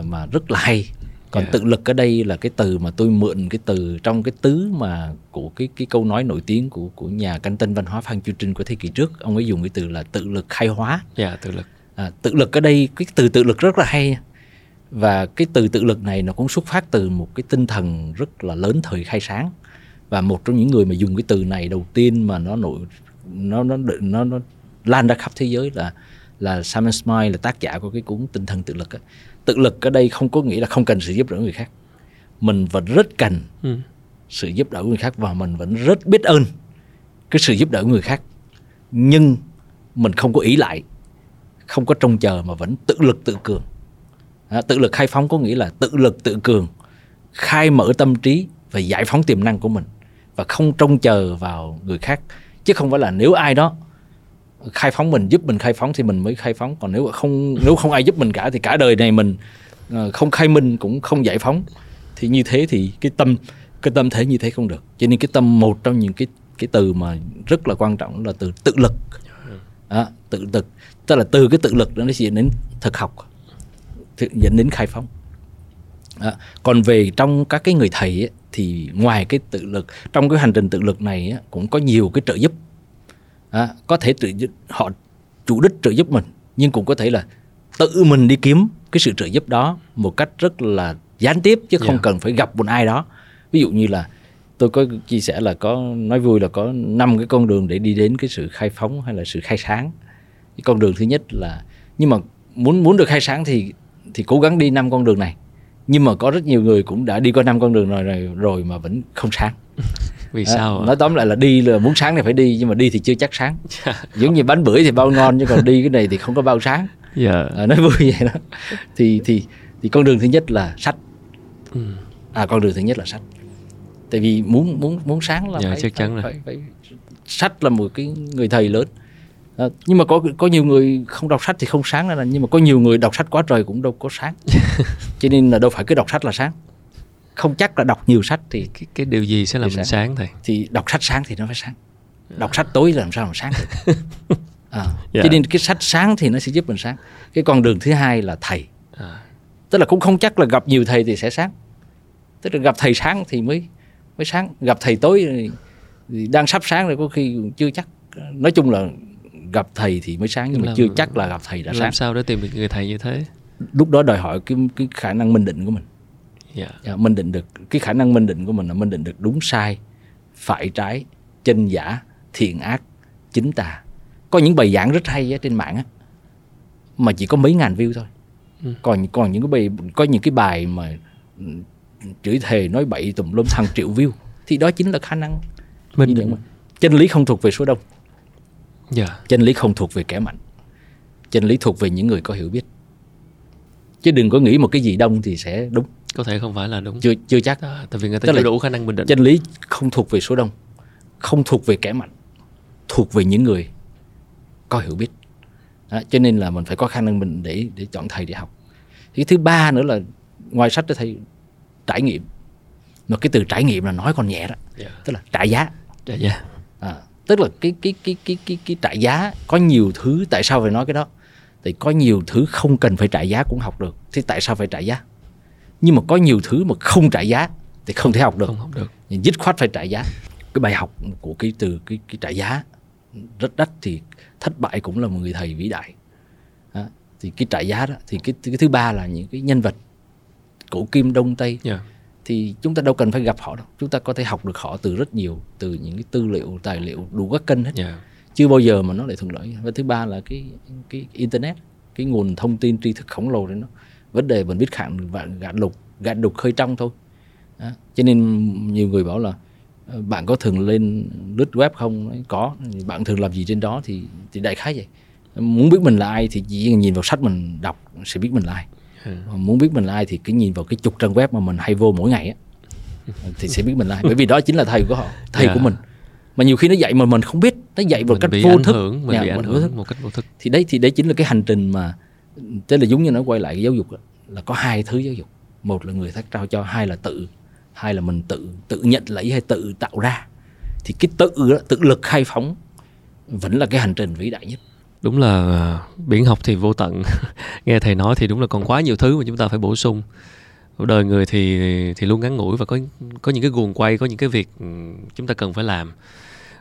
mà rất là hay. Còn tự lực ở đây là cái từ mà tôi mượn cái từ trong cái tứ mà của cái câu nói nổi tiếng của nhà canh tân văn hóa Phan Châu Trinh của thế kỷ trước. Ông ấy dùng cái từ là tự lực khai hóa. Tự lực. Tự lực ở đây, cái từ tự lực rất là hay. Và cái từ tự lực này nó cũng xuất phát từ một cái tinh thần rất là lớn thời khai sáng. Và một trong những người mà dùng cái từ này đầu tiên mà nó lan ra khắp thế giới là Samuel Smile, là tác giả của cái cuốn Tinh thần tự lực. Tự lực ở đây không có nghĩa là không cần sự giúp đỡ người khác. Mình vẫn rất cần sự giúp đỡ người khác và mình vẫn rất biết ơn cái sự giúp đỡ người khác. Nhưng mình không có ỷ lại, không có trông chờ mà vẫn tự lực tự cường. Tự lực khai phóng có nghĩa là tự lực tự cường, khai mở tâm trí và giải phóng tiềm năng của mình và không trông chờ vào người khác. Chứ không phải là nếu ai đó khai phóng mình, giúp mình khai phóng thì mình mới khai phóng. Còn nếu không ai giúp mình cả thì cả đời này mình không khai minh cũng không giải phóng. Thì như thế thì cái tâm thế như thế không được. Cho nên cái tâm, một trong những cái từ mà rất là quan trọng là từ tự lực. Tự lực, tức là từ cái tự lực đó nó sẽ dẫn đến thực học, dẫn đến khai phóng. Còn về trong các cái người thầy ấy, thì ngoài cái tự lực, trong cái hành trình tự lực này ấy, cũng có nhiều cái trợ giúp. Có thể họ chủ đích trợ giúp mình, nhưng cũng có thể là tự mình đi kiếm cái sự trợ giúp đó một cách rất là gián tiếp, chứ không cần phải gặp một ai đó. Ví dụ như là tôi có chia sẻ là nói vui là có 5 cái con đường để đi đến cái sự khai phóng hay là sự khai sáng. Cái con đường thứ nhất là, nhưng mà muốn được khai sáng thì cố gắng đi 5 con đường này. Nhưng mà có rất nhiều người cũng đã đi qua 5 con đường rồi mà vẫn không sáng. Vì sao? Nói tóm lại là đi là muốn sáng thì phải đi, nhưng mà đi thì chưa chắc sáng. Giống như bánh bưởi thì bao ngon, nhưng còn đi cái này thì không có bao sáng. Nói vui vậy đó. Thì con đường thứ nhất là sách. Con đường thứ nhất là sách. Tại vì muốn sáng là phải sách là một cái người thầy lớn. Nhưng mà có nhiều người không đọc sách thì không sáng nữa, nhưng mà có nhiều người đọc sách quá trời cũng đâu có sáng. Cho nên là đâu phải cứ đọc sách là sáng. Không chắc là đọc nhiều sách thì cái điều gì sẽ làm mình sáng thầy? Thì đọc sách sáng thì nó phải sáng. Đọc sách tối là làm sao mà sáng được. Cho nên cái sách sáng thì nó sẽ giúp mình sáng. Cái con đường thứ hai là thầy. Tức là cũng không chắc là gặp nhiều thầy thì sẽ sáng. Tức là gặp thầy sáng thì mới sáng. Gặp thầy tối thì đang sắp sáng rồi, có khi chưa chắc. Nói chung là gặp thầy thì mới sáng, nhưng mà chưa chắc là gặp thầy đã sáng. Làm sao để tìm được người thầy như thế? Lúc đó đòi hỏi cái khả năng minh định của mình. Minh định được. Cái khả năng minh định của mình là minh định được đúng sai, phải trái, chân giả, thiện ác, chính tà. Có những bài giảng rất hay trên mạng mà chỉ có mấy ngàn view thôi. Còn những cái bài, có những cái bài mà chửi thề nói bậy tùm lum hàng triệu view, thì đó chính là khả năng minh định. Chân lý không thuộc về số đông. Chân lý không thuộc về kẻ mạnh. Chân lý thuộc về những người có hiểu biết. chứ đừng có nghĩ một cái gì đông thì sẽ đúng, có thể không phải là đúng, chưa chắc à, tại vì người ta chưa đủ khả năng bình định. Chân lý không thuộc về số đông, không thuộc về kẻ mạnh, thuộc về những người có hiểu biết đó, cho nên là mình phải có khả năng mình để chọn thầy để học. Thì thứ ba nữa là ngoài sách đó, thầy trải nghiệm, mà cái từ trải nghiệm là nói còn nhẹ đó, tức là trả giá, tức là cái trả giá. Có nhiều thứ, tại sao phải nói cái đó? Thì có nhiều thứ không cần phải trả giá cũng học được, thì tại sao phải trả giá? Nhưng mà có nhiều thứ mà không trả giá thì không thể học được, dứt khoát phải trả giá. Cái bài học của cái từ cái trả giá rất đắt, thì thất bại cũng là một người thầy vĩ đại đó. Thì cái trả giá đó, thì cái thứ ba là những cái nhân vật cổ kim đông tây, thì chúng ta đâu cần phải gặp họ đâu, chúng ta có thể học được họ từ rất nhiều, từ những cái tư liệu, tài liệu đủ các kênh hết. Chưa bao giờ mà nó lại thuận lợi. Và thứ ba là cái internet, cái nguồn thông tin tri thức khổng lồ đấy nó. Vấn đề mình biết gạn đục khơi trong thôi. Đó. Cho nên nhiều người bảo là bạn có thường lên lướt web không? Có. Bạn thường làm gì trên đó? Thì đại khái vậy. Muốn biết mình là ai thì chỉ nhìn vào sách mình đọc sẽ biết mình là ai. Muốn biết mình là ai thì cứ nhìn vào cái chục trang web mà mình hay vô mỗi ngày á, thì sẽ biết mình là ai. Bởi vì đó chính là thầy của họ, thầy của mình. Mà nhiều khi nó dạy mà mình không biết, nó dạy một cách vô thức, một cách vô thức. Thì đấy chính là cái hành trình mà tức là giống như nó quay lại cái giáo dục đó, là có hai thứ giáo dục, một là người khác trao cho, hai là mình tự nhận lấy hay tự tạo ra. Thì cái tự lực khai phóng vẫn là cái hành trình vĩ đại nhất. Đúng là biển học thì vô tận. Nghe thầy nói thì đúng là còn quá nhiều thứ mà chúng ta phải bổ sung. Đời người thì luôn ngắn ngủi và có những cái guồng quay, có những cái việc chúng ta cần phải làm.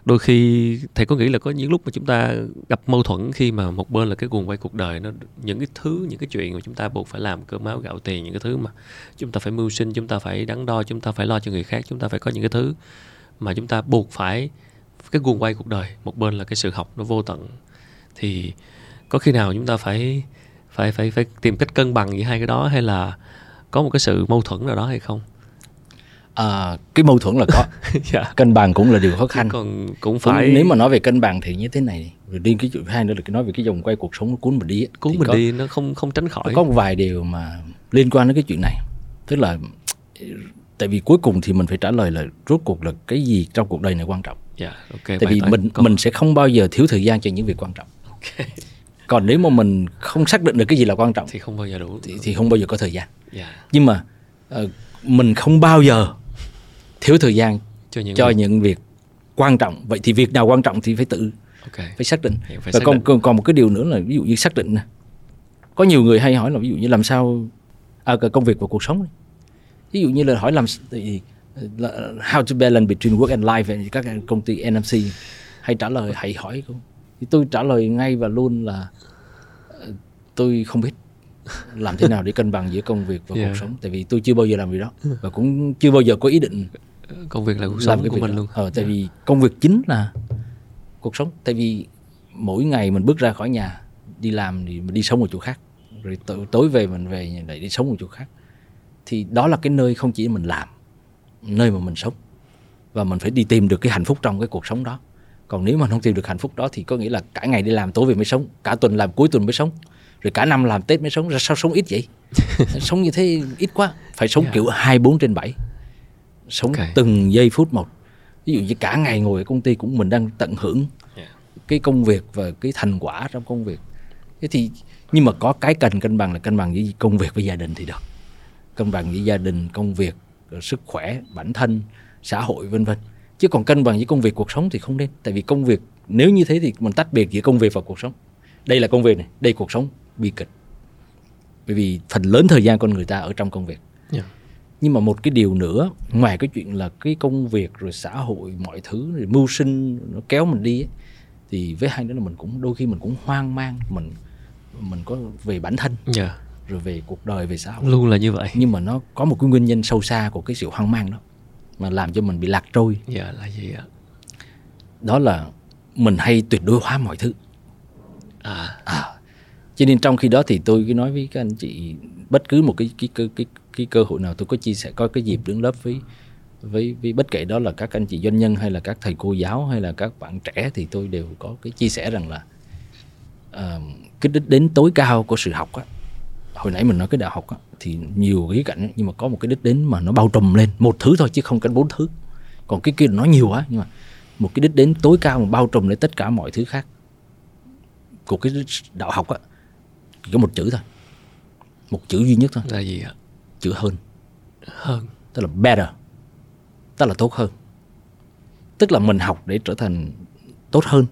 Đôi khi thầy có nghĩ là có những lúc mà chúng ta gặp mâu thuẫn khi mà một bên là cái guồng quay cuộc đời, nó những cái thứ, những cái chuyện mà chúng ta buộc phải làm, cơm áo gạo tiền, những cái thứ mà chúng ta phải mưu sinh, chúng ta phải đắn đo, chúng ta phải lo cho người khác, chúng ta phải có những cái thứ mà chúng ta buộc phải, cái guồng quay cuộc đời, một bên là cái sự học nó vô tận, thì có khi nào chúng ta phải tìm cách cân bằng giữa hai cái đó, hay là có một cái sự mâu thuẫn nào đó hay không? À, cái mâu thuẫn là có. Cân bằng cũng là điều khó khăn. Cũng phải. Nếu mà nói về cân bằng thì như thế này, rồi đi cái chuyện hai nữa là nói về cái vòng quay cuộc sống nó cuốn mình đi, nó không tránh khỏi. Có một vài điều mà liên quan đến cái chuyện này, tức là tại vì cuối cùng thì mình phải trả lời là rốt cuộc là cái gì trong cuộc đời này quan trọng. Tại vì mình sẽ không bao giờ thiếu thời gian cho những việc quan trọng. Còn nếu mà mình không xác định được cái gì là quan trọng thì không bao giờ đủ, thì không bao giờ có thời gian. Nhưng mà mình không bao giờ thiếu thời gian cho những việc quan trọng. Vậy thì việc nào quan trọng thì phải phải xác định. Và còn một cái điều nữa là ví dụ như xác định này. Có nhiều người hay hỏi là ví dụ như làm sao công việc và cuộc sống. Ví dụ như là hỏi làm how to balance between work and life, các công ty NMC hay trả lời, hãy hỏi không? Thì tôi trả lời ngay và luôn là tôi không biết làm thế nào để cân bằng giữa công việc và cuộc sống, tại vì tôi chưa bao giờ làm việc đó và cũng chưa bao giờ có ý định công việc là cuộc sống của mình luôn. Tại vì công việc chính là cuộc sống, tại vì mỗi ngày mình bước ra khỏi nhà đi làm thì mình đi sống một chỗ khác, rồi tối về mình về lại đi sống một chỗ khác, thì đó là cái nơi không chỉ mình làm, nơi mà mình sống, và mình phải đi tìm được cái hạnh phúc trong cái cuộc sống đó. Còn nếu mà không tìm được hạnh phúc đó thì có nghĩa là cả ngày đi làm, tối về mới sống, cả tuần làm, cuối tuần mới sống, rồi cả năm làm, Tết mới sống. Ra sao sống ít vậy? Sống như thế ít quá. Phải sống kiểu 24/7, sống từng giây phút một. Ví dụ như cả ngày ngồi ở công ty cũng mình đang tận hưởng cái công việc và cái thành quả trong công việc. Thế thì nhưng mà có cái cần cân bằng là cân bằng giữa công việc với gia đình thì được. Cân bằng giữa gia đình, công việc, sức khỏe, bản thân, xã hội vân vân. Chứ còn cân bằng với công việc cuộc sống thì không nên. Tại vì công việc, nếu như thế thì mình tách biệt giữa công việc và cuộc sống. Đây là công việc này, đây cuộc sống, bi kịch. Bởi vì phần lớn thời gian con người ta ở trong công việc. Nhưng mà một cái điều nữa, ngoài cái chuyện là cái công việc rồi xã hội mọi thứ, rồi mưu sinh nó kéo mình đi ấy, thì với hai nữa là mình cũng đôi khi mình cũng hoang mang, mình có về bản thân, rồi về cuộc đời, về xã hội. Luôn là như vậy. Nhưng mà nó có một cái nguyên nhân sâu xa của cái sự hoang mang đó mà làm cho mình bị lạc trôi. Là gì ạ? Đó là mình hay tuyệt đối hóa mọi thứ. Cho nên trong khi đó thì tôi cứ nói với các anh chị, bất cứ một cái cơ hội nào tôi có chia sẻ, có cái dịp đứng lớp với bất kể đó là các anh chị doanh nhân hay là các thầy cô giáo hay là các bạn trẻ, thì tôi đều có cái chia sẻ rằng là cái đích đến tối cao của sự học á, hồi nãy mình nói cái đại học á, thì nhiều cái cảnh nhưng mà có một cái đích đến mà nó bao trùm lên một thứ thôi chứ không cánh bốn thứ. Còn cái kia nó nhiều quá, nhưng mà một cái đích đến tối cao mà bao trùm lên tất cả mọi thứ khác của cái đạo học á, chỉ có một chữ thôi, một chữ duy nhất thôi. Là gì ạ? Chữ hơn. Hơn tức là better, tức là tốt hơn, tức là mình học để trở thành tốt hơn,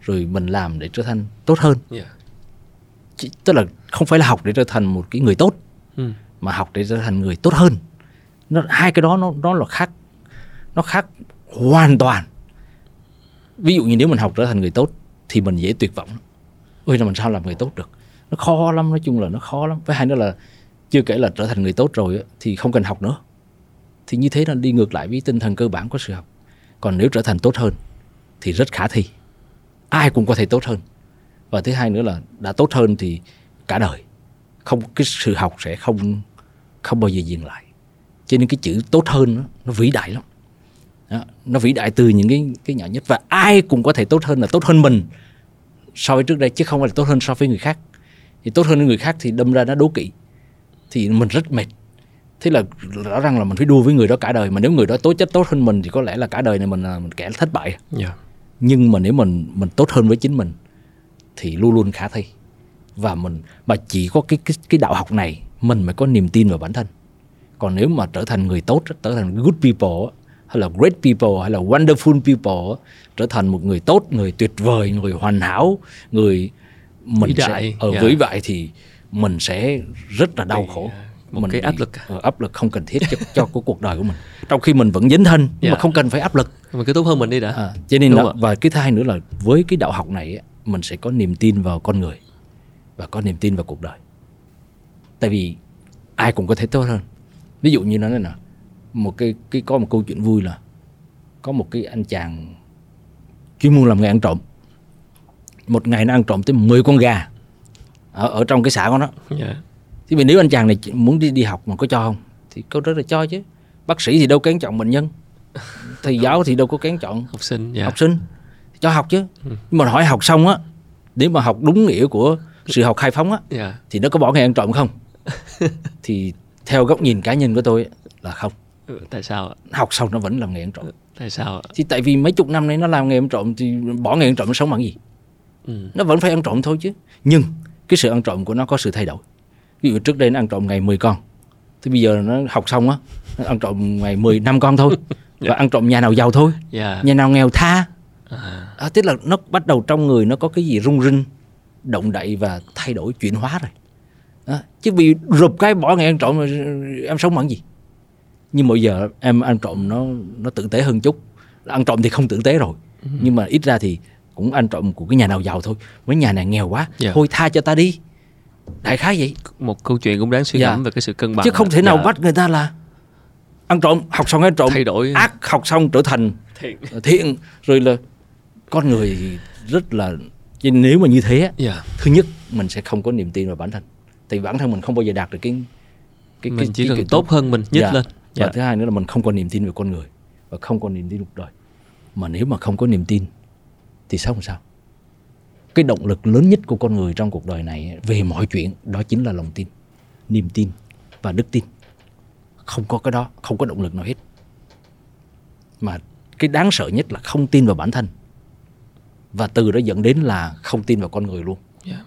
rồi mình làm để trở thành tốt hơn. Tức là không phải là học để trở thành một cái người tốt, mà học để trở thành người tốt hơn. Nó, hai cái đó nó là khác, nó khác hoàn toàn. Ví dụ như nếu mình học trở thành người tốt thì mình dễ tuyệt vọng. Ôi là mình sao làm người tốt được? Nó khó lắm, nói chung là nó khó lắm. Với hai nữa là chưa kể là trở thành người tốt rồi thì không cần học nữa. Thì như thế là đi ngược lại với tinh thần cơ bản của sự học. Còn nếu trở thành tốt hơn thì rất khả thi, ai cũng có thể tốt hơn. Và thứ hai nữa là đã tốt hơn thì cả đời không, cái sự học sẽ không bao giờ dừng lại. Cho nên cái chữ tốt hơn nó vĩ đại lắm. Đó, nó vĩ đại từ những cái nhỏ nhất. Và ai cũng có thể tốt hơn, là tốt hơn mình so với trước đây, chứ không phải là tốt hơn so với người khác. Thì tốt hơn người khác thì đâm ra nó đố kỵ, thì mình rất mệt. Thế là rõ ràng là mình phải đua với người đó cả đời. Mà nếu người đó tố chất tốt hơn mình thì có lẽ là cả đời này mình là một kẻ thất bại. Nhưng mà nếu mình tốt hơn với chính mình thì luôn luôn khả thi. Và mình mà chỉ có cái đạo học này mình mới có niềm tin vào bản thân. Còn nếu mà trở thành người tốt, trở thành good people, hay là great people, hay là wonderful people, trở thành một người tốt, người tuyệt vời, người hoàn hảo, người mình sẽ ở với vậy thì mình sẽ rất là đau khổ. Một cái áp lực không cần thiết cho cuộc đời của mình, trong khi mình vẫn dấn thân mà không cần phải áp lực, mình cứ tốt hơn mình đi đã. Cho nên là, và cái thứ hai nữa là với cái đạo học này mình sẽ có niềm tin vào con người và có niềm tin vào cuộc đời, tại vì ai cũng có thể tốt hơn. Ví dụ như nó nói nè, một cái có một câu chuyện vui là có một cái anh chàng chuyên môn làm nghề ăn trộm. Một ngày nó ăn trộm tới 10 con gà ở trong cái xã của nó. Thì nếu anh chàng này muốn đi học mà có cho không? Thì câu rất là cho chứ. Bác sĩ thì đâu kén chọn bệnh nhân, thầy giáo thì đâu có kén chọn học sinh. Cho học chứ. Nhưng mà hỏi học xong á, nếu mà học đúng nghĩa của sự học khai phóng á, thì nó có bỏ nghề ăn trộm không? Thì theo góc nhìn cá nhân của tôi là không. Tại sao ạ? Học xong nó vẫn làm nghề ăn trộm. Tại sao ạ? Thì tại vì mấy chục năm nay nó làm nghề ăn trộm thì bỏ nghề ăn trộm nó sống bằng gì? Nó vẫn phải ăn trộm thôi chứ. Nhưng cái sự ăn trộm của nó có sự thay đổi. Ví dụ trước đây nó ăn trộm ngày 10 con, thì bây giờ nó học xong á, nó ăn trộm ngày 15 con thôi. Và ăn trộm nhà nào giàu thôi, nhà nào nghèo tha. Tức là nó bắt đầu trong người nó có cái gì rung rinh, động đậy và thay đổi, chuyển hóa rồi. Chứ vì rụp cái bỏ ngày ăn trộm em sống bằng gì? Nhưng mỗi giờ em ăn trộm nó tử tế hơn chút. Ăn trộm thì không tử tế rồi, nhưng mà ít ra thì cũng ăn trộm của cái nhà nào giàu thôi, mấy nhà này nghèo quá, thôi tha cho ta đi. Đại khái vậy. Một câu chuyện cũng đáng suy ngẫm về cái sự cân bằng. Chứ không thể nào bắt người ta là ăn trộm, học xong ăn trộm, thay đổi ác, học xong trở thành thiện. Rồi là con người rất là. Nếu mà như thế, thứ nhất mình sẽ không có niềm tin vào bản thân, thì bản thân mình không bao giờ đạt được cái mình chỉ cần tốt hơn mình nhất lên. Và thứ hai nữa là mình không có niềm tin về con người và không có niềm tin cuộc đời. Mà nếu mà không có niềm tin thì sao không sao? Cái động lực lớn nhất của con người trong cuộc đời này về mọi chuyện đó chính là lòng tin, niềm tin và đức tin. Không có cái đó, không có động lực nào hết. Mà cái đáng sợ nhất là không tin vào bản thân. Và từ đó dẫn đến là không tin vào con người luôn.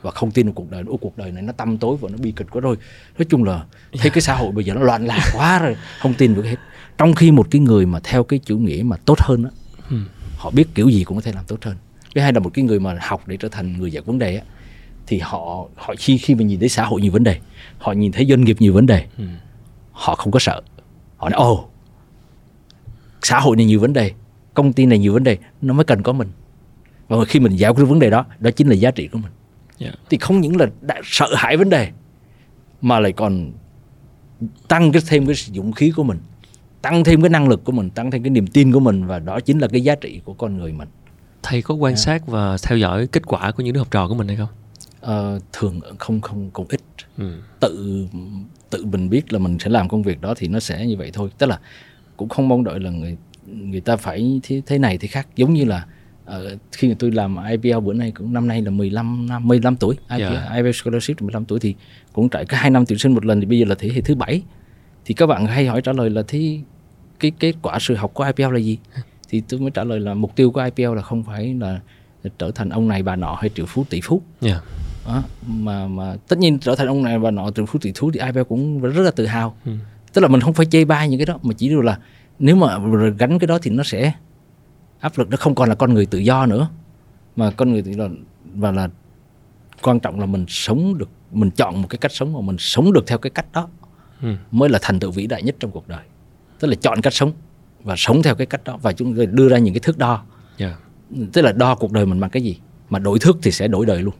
Và không tin vào cuộc đời. Cuộc đời này nó tăm tối và nó bi kịch quá rồi. Nói chung là thấy cái xã hội bây giờ nó loạn lạc quá rồi, không tin vào cái hết. Trong khi một cái người mà theo cái chủ nghĩa mà tốt hơn đó, họ biết kiểu gì cũng có thể làm tốt hơn. Với hai là một cái người mà học để trở thành người giải quyết vấn đề á, thì họ khi mà nhìn thấy xã hội nhiều vấn đề, họ nhìn thấy doanh nghiệp nhiều vấn đề, họ không có sợ. Họ nói ồ, xã hội này nhiều vấn đề, công ty này nhiều vấn đề, nó mới cần có mình. Và khi mình giải quyết vấn đề đó, đó chính là giá trị của mình. Thì không những là đã sợ hãi vấn đề mà lại còn tăng thêm cái dũng khí của mình, tăng thêm cái năng lực của mình, tăng thêm cái niềm tin của mình, và đó chính là cái giá trị của con người mình. Thầy có quan sát và theo dõi kết quả của những đứa học trò của mình hay không? Thường không cũng ít. Tự mình biết là mình sẽ làm công việc đó thì nó sẽ như vậy thôi. Tức là cũng không mong đợi là người ta phải thế này thế khác. Giống như là Khi mà tôi làm IPL bữa nay cũng năm nay là 15 tuổi, IPL scholarship 15 tuổi thì cũng trải cả 2 năm tuyển sinh một lần, thì bây giờ là thế hệ thứ 7. Thì các bạn hay hỏi trả lời là thế cái kết quả sự học của IPL là gì? Thì tôi mới trả lời là mục tiêu của IPL là không phải là trở thành ông này bà nọ hay triệu phú tỷ phú. Đó, mà tất nhiên trở thành ông này bà nọ triệu phú tỷ phú thì IPL cũng rất là tự hào. Tức là mình không phải chê bai những cái đó, mà chỉ điều là nếu mà gắn cái đó thì nó sẽ áp lực, nó không còn là con người tự do nữa, mà con người tự do và là quan trọng là mình sống được, mình chọn một cái cách sống mà mình sống được theo cái cách đó mới là thành tựu vĩ đại nhất trong cuộc đời. Tức là chọn cách sống và sống theo cái cách đó, và chúng tôi đưa ra những cái thước đo, tức là đo cuộc đời mình bằng cái gì mà đổi thước thì sẽ đổi đời luôn.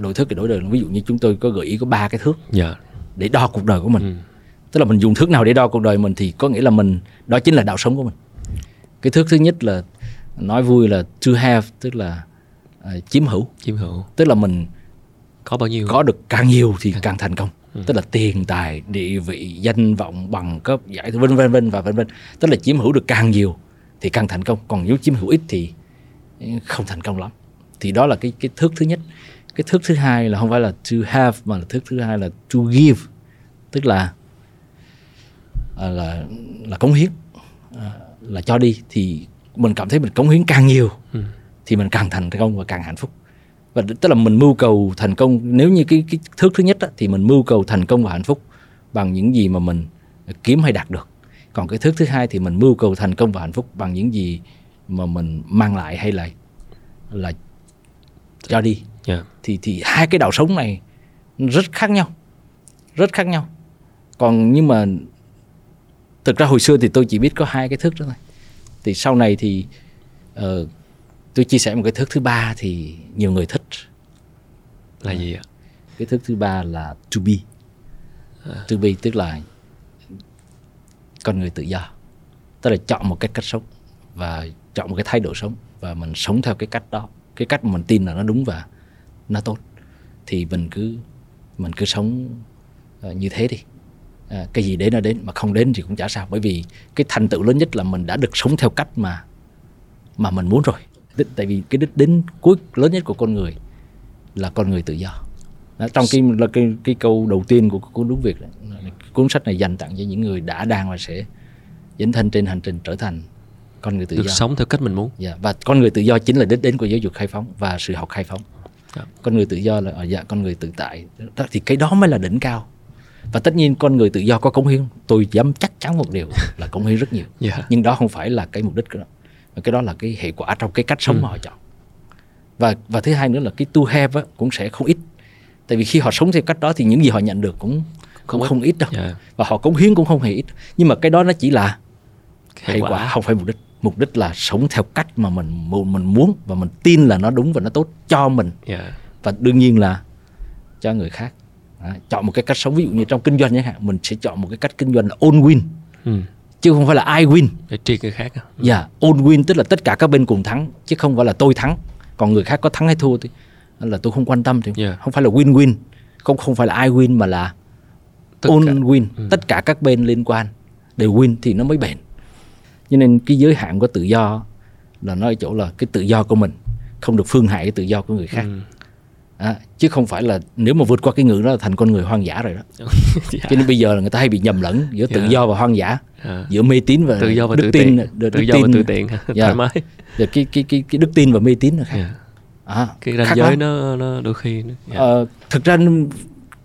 Đổi thước thì đổi đời luôn. Ví dụ như chúng tôi có gợi ý có 3 cái thước để đo cuộc đời của mình. Tức là mình dùng thước nào để đo cuộc đời mình thì có nghĩa là mình, đó chính là đạo sống của mình. Cái thước thứ nhất là, nói vui là to have, tức là chiếm hữu. Tức là mình có bao nhiêu, có được càng nhiều thì càng thành công. Tức là tiền tài, địa vị, danh vọng, bằng cấp, giải thưởng vân vân. Tức là chiếm hữu được càng nhiều thì càng thành công, còn nếu chiếm hữu ít thì không thành công lắm. Thì đó là cái thước thứ nhất. Cái thước thứ hai là không phải là to have, mà là thước thứ hai là to give, tức là cống hiến, là cho đi. Thì mình cảm thấy mình cống hiến càng nhiều thì mình càng thành công và càng hạnh phúc. Và tức là mình mưu cầu thành công, nếu như cái thước thứ nhất á, thì mình mưu cầu thành công và hạnh phúc bằng những gì mà mình kiếm hay đạt được. Còn cái thước thứ hai thì mình mưu cầu thành công và hạnh phúc bằng những gì mà mình mang lại hay là cho đi. Thì hai cái đạo sống này rất khác nhau. Còn nhưng mà thực ra hồi xưa thì tôi chỉ biết có 2 cái thước đó thôi. Thì sau này thì tôi chia sẻ một cái thước thứ 3 thì nhiều người thích. Là gì ạ? Cái thước thứ 3 là to be. To be tức là con người tự do. Tức là chọn một cách sống và chọn một cái thái độ sống, và mình sống theo cái cách đó, cái cách mà mình tin là nó đúng và nó tốt. Thì mình cứ sống như thế đi. Cái gì đến nó đến, mà không đến thì cũng chả sao, bởi vì cái thành tựu lớn nhất là mình đã được sống theo cách mà mình muốn rồi. Tại vì cái đích đến cuối lớn nhất của con người là con người tự do. Đó, trong cái câu đầu tiên của cuốn Đúng Việc, cuốn sách này dành tặng cho những người đã, đang và sẽ dấn thân trên hành trình trở thành con người tự do, được sống theo cách mình muốn. Và con người tự do chính là đích đến của giáo dục khai phóng và sự học khai phóng. Con người tự do là con người tự tại, thì cái đó mới là đỉnh cao. Và tất nhiên con người tự do có cống hiến, tôi dám chắc chắn một điều là cống hiến rất nhiều. Nhưng đó không phải là cái mục đích của nó, mà cái đó là cái hệ quả trong cái cách sống mà họ chọn. Và thứ hai nữa là cái to have á, cũng sẽ không ít, tại vì khi họ sống theo cách đó thì những gì họ nhận được cũng không ít đâu. Và họ cống hiến cũng không hề ít, nhưng mà cái đó nó chỉ là hệ quả, không phải mục đích. Mục đích là sống theo cách mà mình muốn và mình tin là nó đúng và nó tốt cho mình, và đương nhiên là cho người khác. Chọn một cái cách sống, ví dụ như trong kinh doanh chẳng hạn, mình sẽ chọn một cái cách kinh doanh là all win, chứ không phải là I win để triệt người khác. All win tức là tất cả các bên cùng thắng, chứ không phải là tôi thắng còn người khác có thắng hay thua thì là tôi không quan tâm. Không phải là win-win, không phải là I win, mà là all win, tất cả các bên liên quan đều win thì nó mới bền. Cho nên cái giới hạn của tự do là nó ở chỗ là cái tự do của mình không được phương hại cái tự do của người khác. Chứ không phải là nếu mà vượt qua cái ngưỡng đó là thành con người hoang dã rồi đó. Cho nên bây giờ là người ta hay bị nhầm lẫn giữa tự do và hoang dã, giữa mê tín và đức tin. Tự do và tự tiện, thoải mái. Cái đức tin và mê tín là khác. Cái ranh giới nó đôi khi thực ra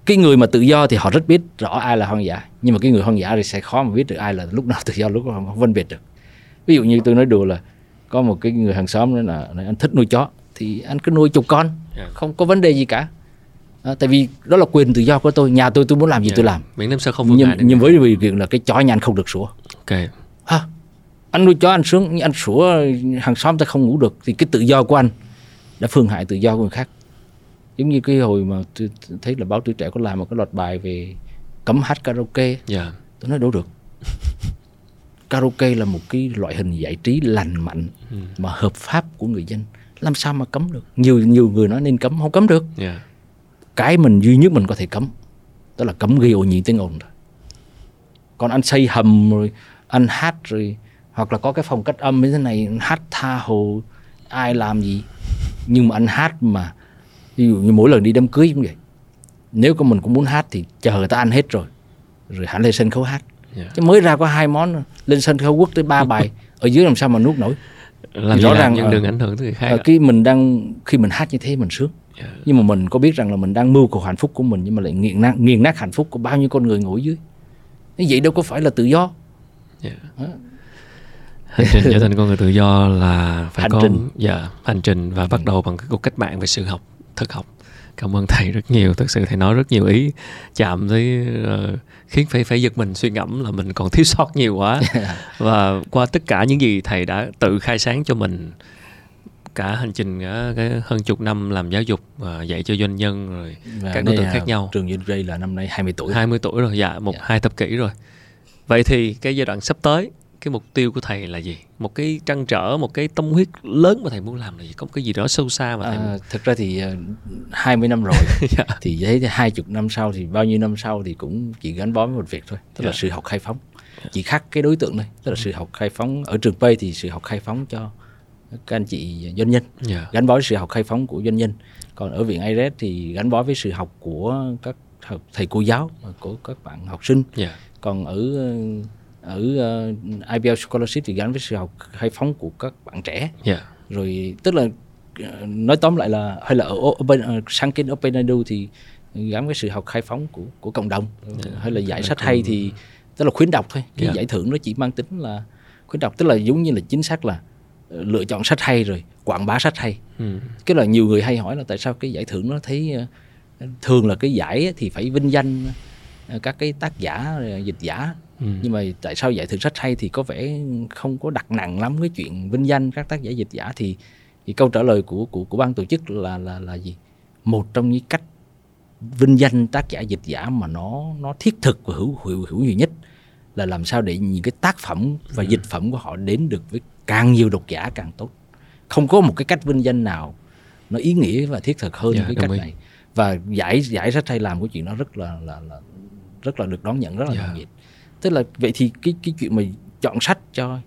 cái người mà tự do thì họ rất biết rõ ai là hoang dã, nhưng mà cái người hoang dã thì sẽ khó mà biết được ai là lúc nào tự do lúc nào không phân biệt được. Ví dụ như tôi nói đùa là có một cái người hàng xóm nói là anh thích nuôi chó thì anh cứ nuôi chục con, không có vấn đề gì cả. Tại vì đó là quyền tự do của tôi, nhà tôi muốn làm gì tôi làm, miễn làm sao không nhưng với điều kiện là cái chó nhà anh không được sủa. Anh nuôi chó, anh sủa hàng xóm ta không ngủ được, thì cái tự do của anh đã phương hại tự do của người khác. Giống như cái hồi mà tôi thấy là báo Tuổi Trẻ có làm một cái loạt bài về cấm hát karaoke. Tôi nói đâu được. Karaoke là một cái loại hình giải trí lành mạnh mà hợp pháp của người dân, làm sao mà cấm được. Nhiều người nói nên cấm, không cấm được. Cái mình duy nhất mình có thể cấm đó là cấm gây ô nhiễm tiếng ồn thôi. Còn anh xây hầm rồi anh hát rồi, hoặc là có cái phòng cách âm như thế này, hát tha hồ ai làm gì. Nhưng mà anh hát mà, ví dụ như mỗi lần đi đám cưới cũng vậy, nếu có mình cũng muốn hát thì chờ người ta ăn hết rồi, rồi hẳn lên sân khấu hát. Chứ mới ra có 2 món, lên sân khấu quất tới 3 bài, ở dưới làm sao mà nuốt nổi. Làm rõ ràng nhưng đừng ảnh hưởng tới người khác. Cái mình đang, khi mình hát như thế mình sướng, nhưng mà mình có biết rằng là mình đang mưu cầu hạnh phúc của mình, nhưng mà lại nghiền nát hạnh phúc của bao nhiêu con người ngồi dưới. Như vậy đâu có phải là tự do. Hành trình trở thành con người tự do là phải có hành trình và bắt đầu bằng cái cuộc cách mạng về sự học, thực học. Cảm ơn thầy rất nhiều, thực sự thầy nói rất nhiều ý chạm tới khiến phải giật mình suy ngẫm là mình còn thiếu sót nhiều quá. Và qua tất cả những gì thầy đã tự khai sáng cho mình, cả hành trình cái hơn chục năm làm giáo dục, dạy cho doanh nhân rồi và các đối tượng khác nhau. Trường Vinh Ray là năm nay 20 tuổi rồi, 2 thập kỷ rồi. Vậy thì cái giai đoạn sắp tới, cái mục tiêu của thầy là gì? Một cái trăn trở, một cái tâm huyết lớn mà thầy muốn làm là gì? Có một cái gì đó sâu xa mà thầy muốn... Thực ra thì 20 năm rồi thì thấy 20 năm sau thì bao nhiêu năm sau thì cũng chỉ gắn bó với một việc thôi, tức là sự học khai phóng. Chỉ khác cái đối tượng này, tức là sự học khai phóng ở trường PACE thì sự học khai phóng cho các anh chị doanh nhân, gắn bó với sự học khai phóng của doanh nhân. Còn ở viện IRED thì gắn bó với sự học của các thầy cô giáo, của các bạn học sinh. Còn ở IPL Scholarship thì gắn với sự học khai phóng của các bạn trẻ. Rồi tức là nói tóm lại là, hay là ở sáng kiến Open Edu thì gắn với sự học khai phóng của cộng đồng. Hay là giải sách hay thì tức là khuyến đọc thôi. Cái giải thưởng nó chỉ mang tính là khuyến đọc, tức là giống như là chính xác là lựa chọn sách hay rồi quảng bá sách hay. Cái là nhiều người hay hỏi là tại sao cái giải thưởng nó thấy thường là cái giải thì phải vinh danh các cái tác giả, dịch giả. Nhưng mà tại sao giải thưởng sách hay thì có vẻ không có đặt nặng lắm cái chuyện vinh danh các tác giả, dịch giả? Thì câu trả lời của ban tổ chức là gì? Một trong những cách vinh danh tác giả, dịch giả mà nó thiết thực và hữu hiệu nhất là làm sao để những cái tác phẩm và dịch phẩm của họ đến được với càng nhiều độc giả càng tốt. Không có một cái cách vinh danh nào nó ý nghĩa và thiết thực hơn cái cách này. Và giải sách hay làm của chuyện nó rất là được đón nhận, rất là nhiệt. Tức là vậy thì cái chuyện mà chọn sách cho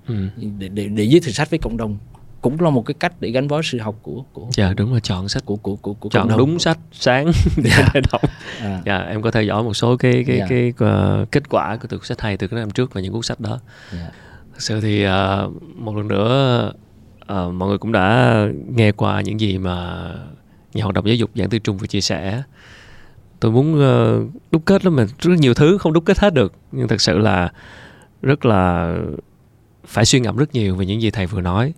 để giới thiệu sách với cộng đồng cũng là một cái cách để gắn bó sự học của đúng là chọn sách của chọn đúng sách sáng để đọc. Em có theo dõi một số cái kết quả của từ sách hay từ các năm trước và những cuốn sách đó. Thực sự thì một lần nữa mọi người cũng đã nghe qua những gì mà nhà hoạt động giáo dục Giản Tư Trung vừa chia sẻ. Tôi muốn đúc kết lắm, mà rất nhiều thứ không đúc kết hết được. Nhưng thật sự là rất là phải suy ngẫm rất nhiều về những gì thầy vừa nói.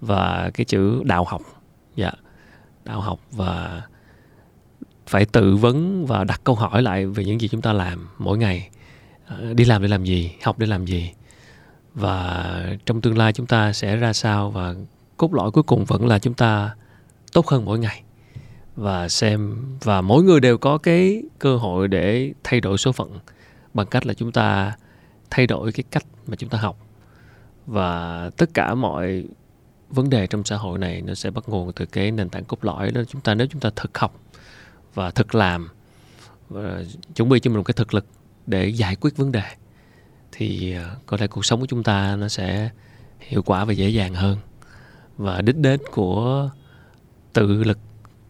Và cái chữ đạo học, đạo học, và phải tự vấn và đặt câu hỏi lại về những gì chúng ta làm mỗi ngày. Đi làm để làm gì, học để làm gì, và trong tương lai chúng ta sẽ ra sao. Và cốt lõi cuối cùng vẫn là chúng ta tốt hơn mỗi ngày. Và xem, và mỗi người đều có cái cơ hội để thay đổi số phận bằng cách là chúng ta thay đổi cái cách mà chúng ta học. Và tất cả mọi vấn đề trong xã hội này nó sẽ bắt nguồn từ cái nền tảng cốt lõi đó. Chúng ta, nếu chúng ta thực học và thực làm và chuẩn bị cho mình một cái thực lực để giải quyết vấn đề, thì có lẽ cuộc sống của chúng ta nó sẽ hiệu quả và dễ dàng hơn. Và đích đến của tự lực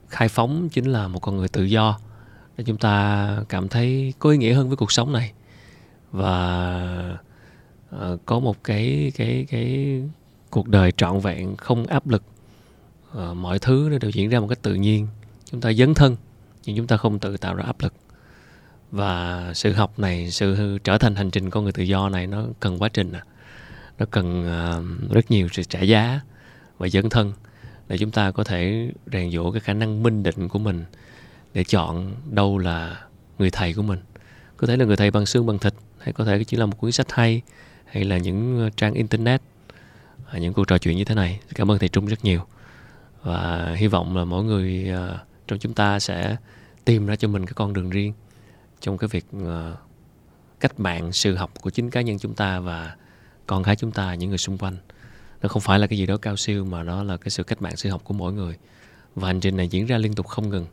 khai phóng chính là một con người tự do, để chúng ta cảm thấy có ý nghĩa hơn với cuộc sống này, và có một cái cuộc đời trọn vẹn, không áp lực. Mọi thứ nó đều diễn ra một cách tự nhiên. Chúng ta dấn thân nhưng chúng ta không tự tạo ra áp lực. Và sự học này, sự trở thành hành trình con người tự do này, nó cần quá trình, nó cần rất nhiều sự trả giá và dấn thân để chúng ta có thể rèn giũa cái khả năng minh định của mình, để chọn đâu là người thầy của mình. Có thể là người thầy bằng xương bằng thịt, hay có thể chỉ là một cuốn sách hay, hay là những trang internet, những cuộc trò chuyện như thế này. Cảm ơn thầy Trung rất nhiều. Và hy vọng là mỗi người trong chúng ta sẽ tìm ra cho mình cái con đường riêng trong cái việc cách mạng sự học của chính cá nhân chúng ta và con cái chúng ta, những người xung quanh. Nó không phải là cái gì đó cao siêu, mà nó là cái sự cách mạng sự học của mỗi người. Và hành trình này diễn ra liên tục, không ngừng,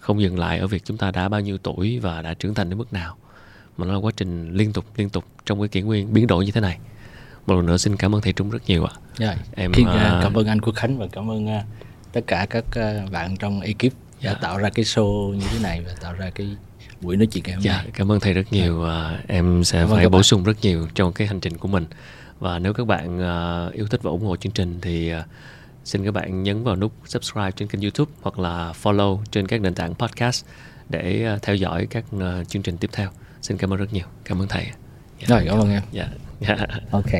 không dừng lại ở việc chúng ta đã bao nhiêu tuổi và đã trưởng thành đến mức nào, mà nó là quá trình liên tục trong cái kỷ nguyên biến đổi như thế này. Một lần nữa xin cảm ơn thầy Trung rất nhiều ạ. Yeah. Cảm ơn anh Quốc Khánh và cảm ơn tất cả các bạn trong ekip đã tạo ra cái show như thế này và tạo ra cái buổi nói chuyện ngày hôm nay. Cảm ơn thầy rất nhiều. Em sẽ phải bổ sung rất nhiều trong cái hành trình của mình. Và nếu các bạn yêu thích và ủng hộ chương trình thì xin các bạn nhấn vào nút subscribe trên kênh YouTube hoặc là follow trên các nền tảng podcast để theo dõi các chương trình tiếp theo. Xin cảm ơn rất nhiều. Cảm ơn thầy. Rồi, cảm ơn em. Dạ. Ok.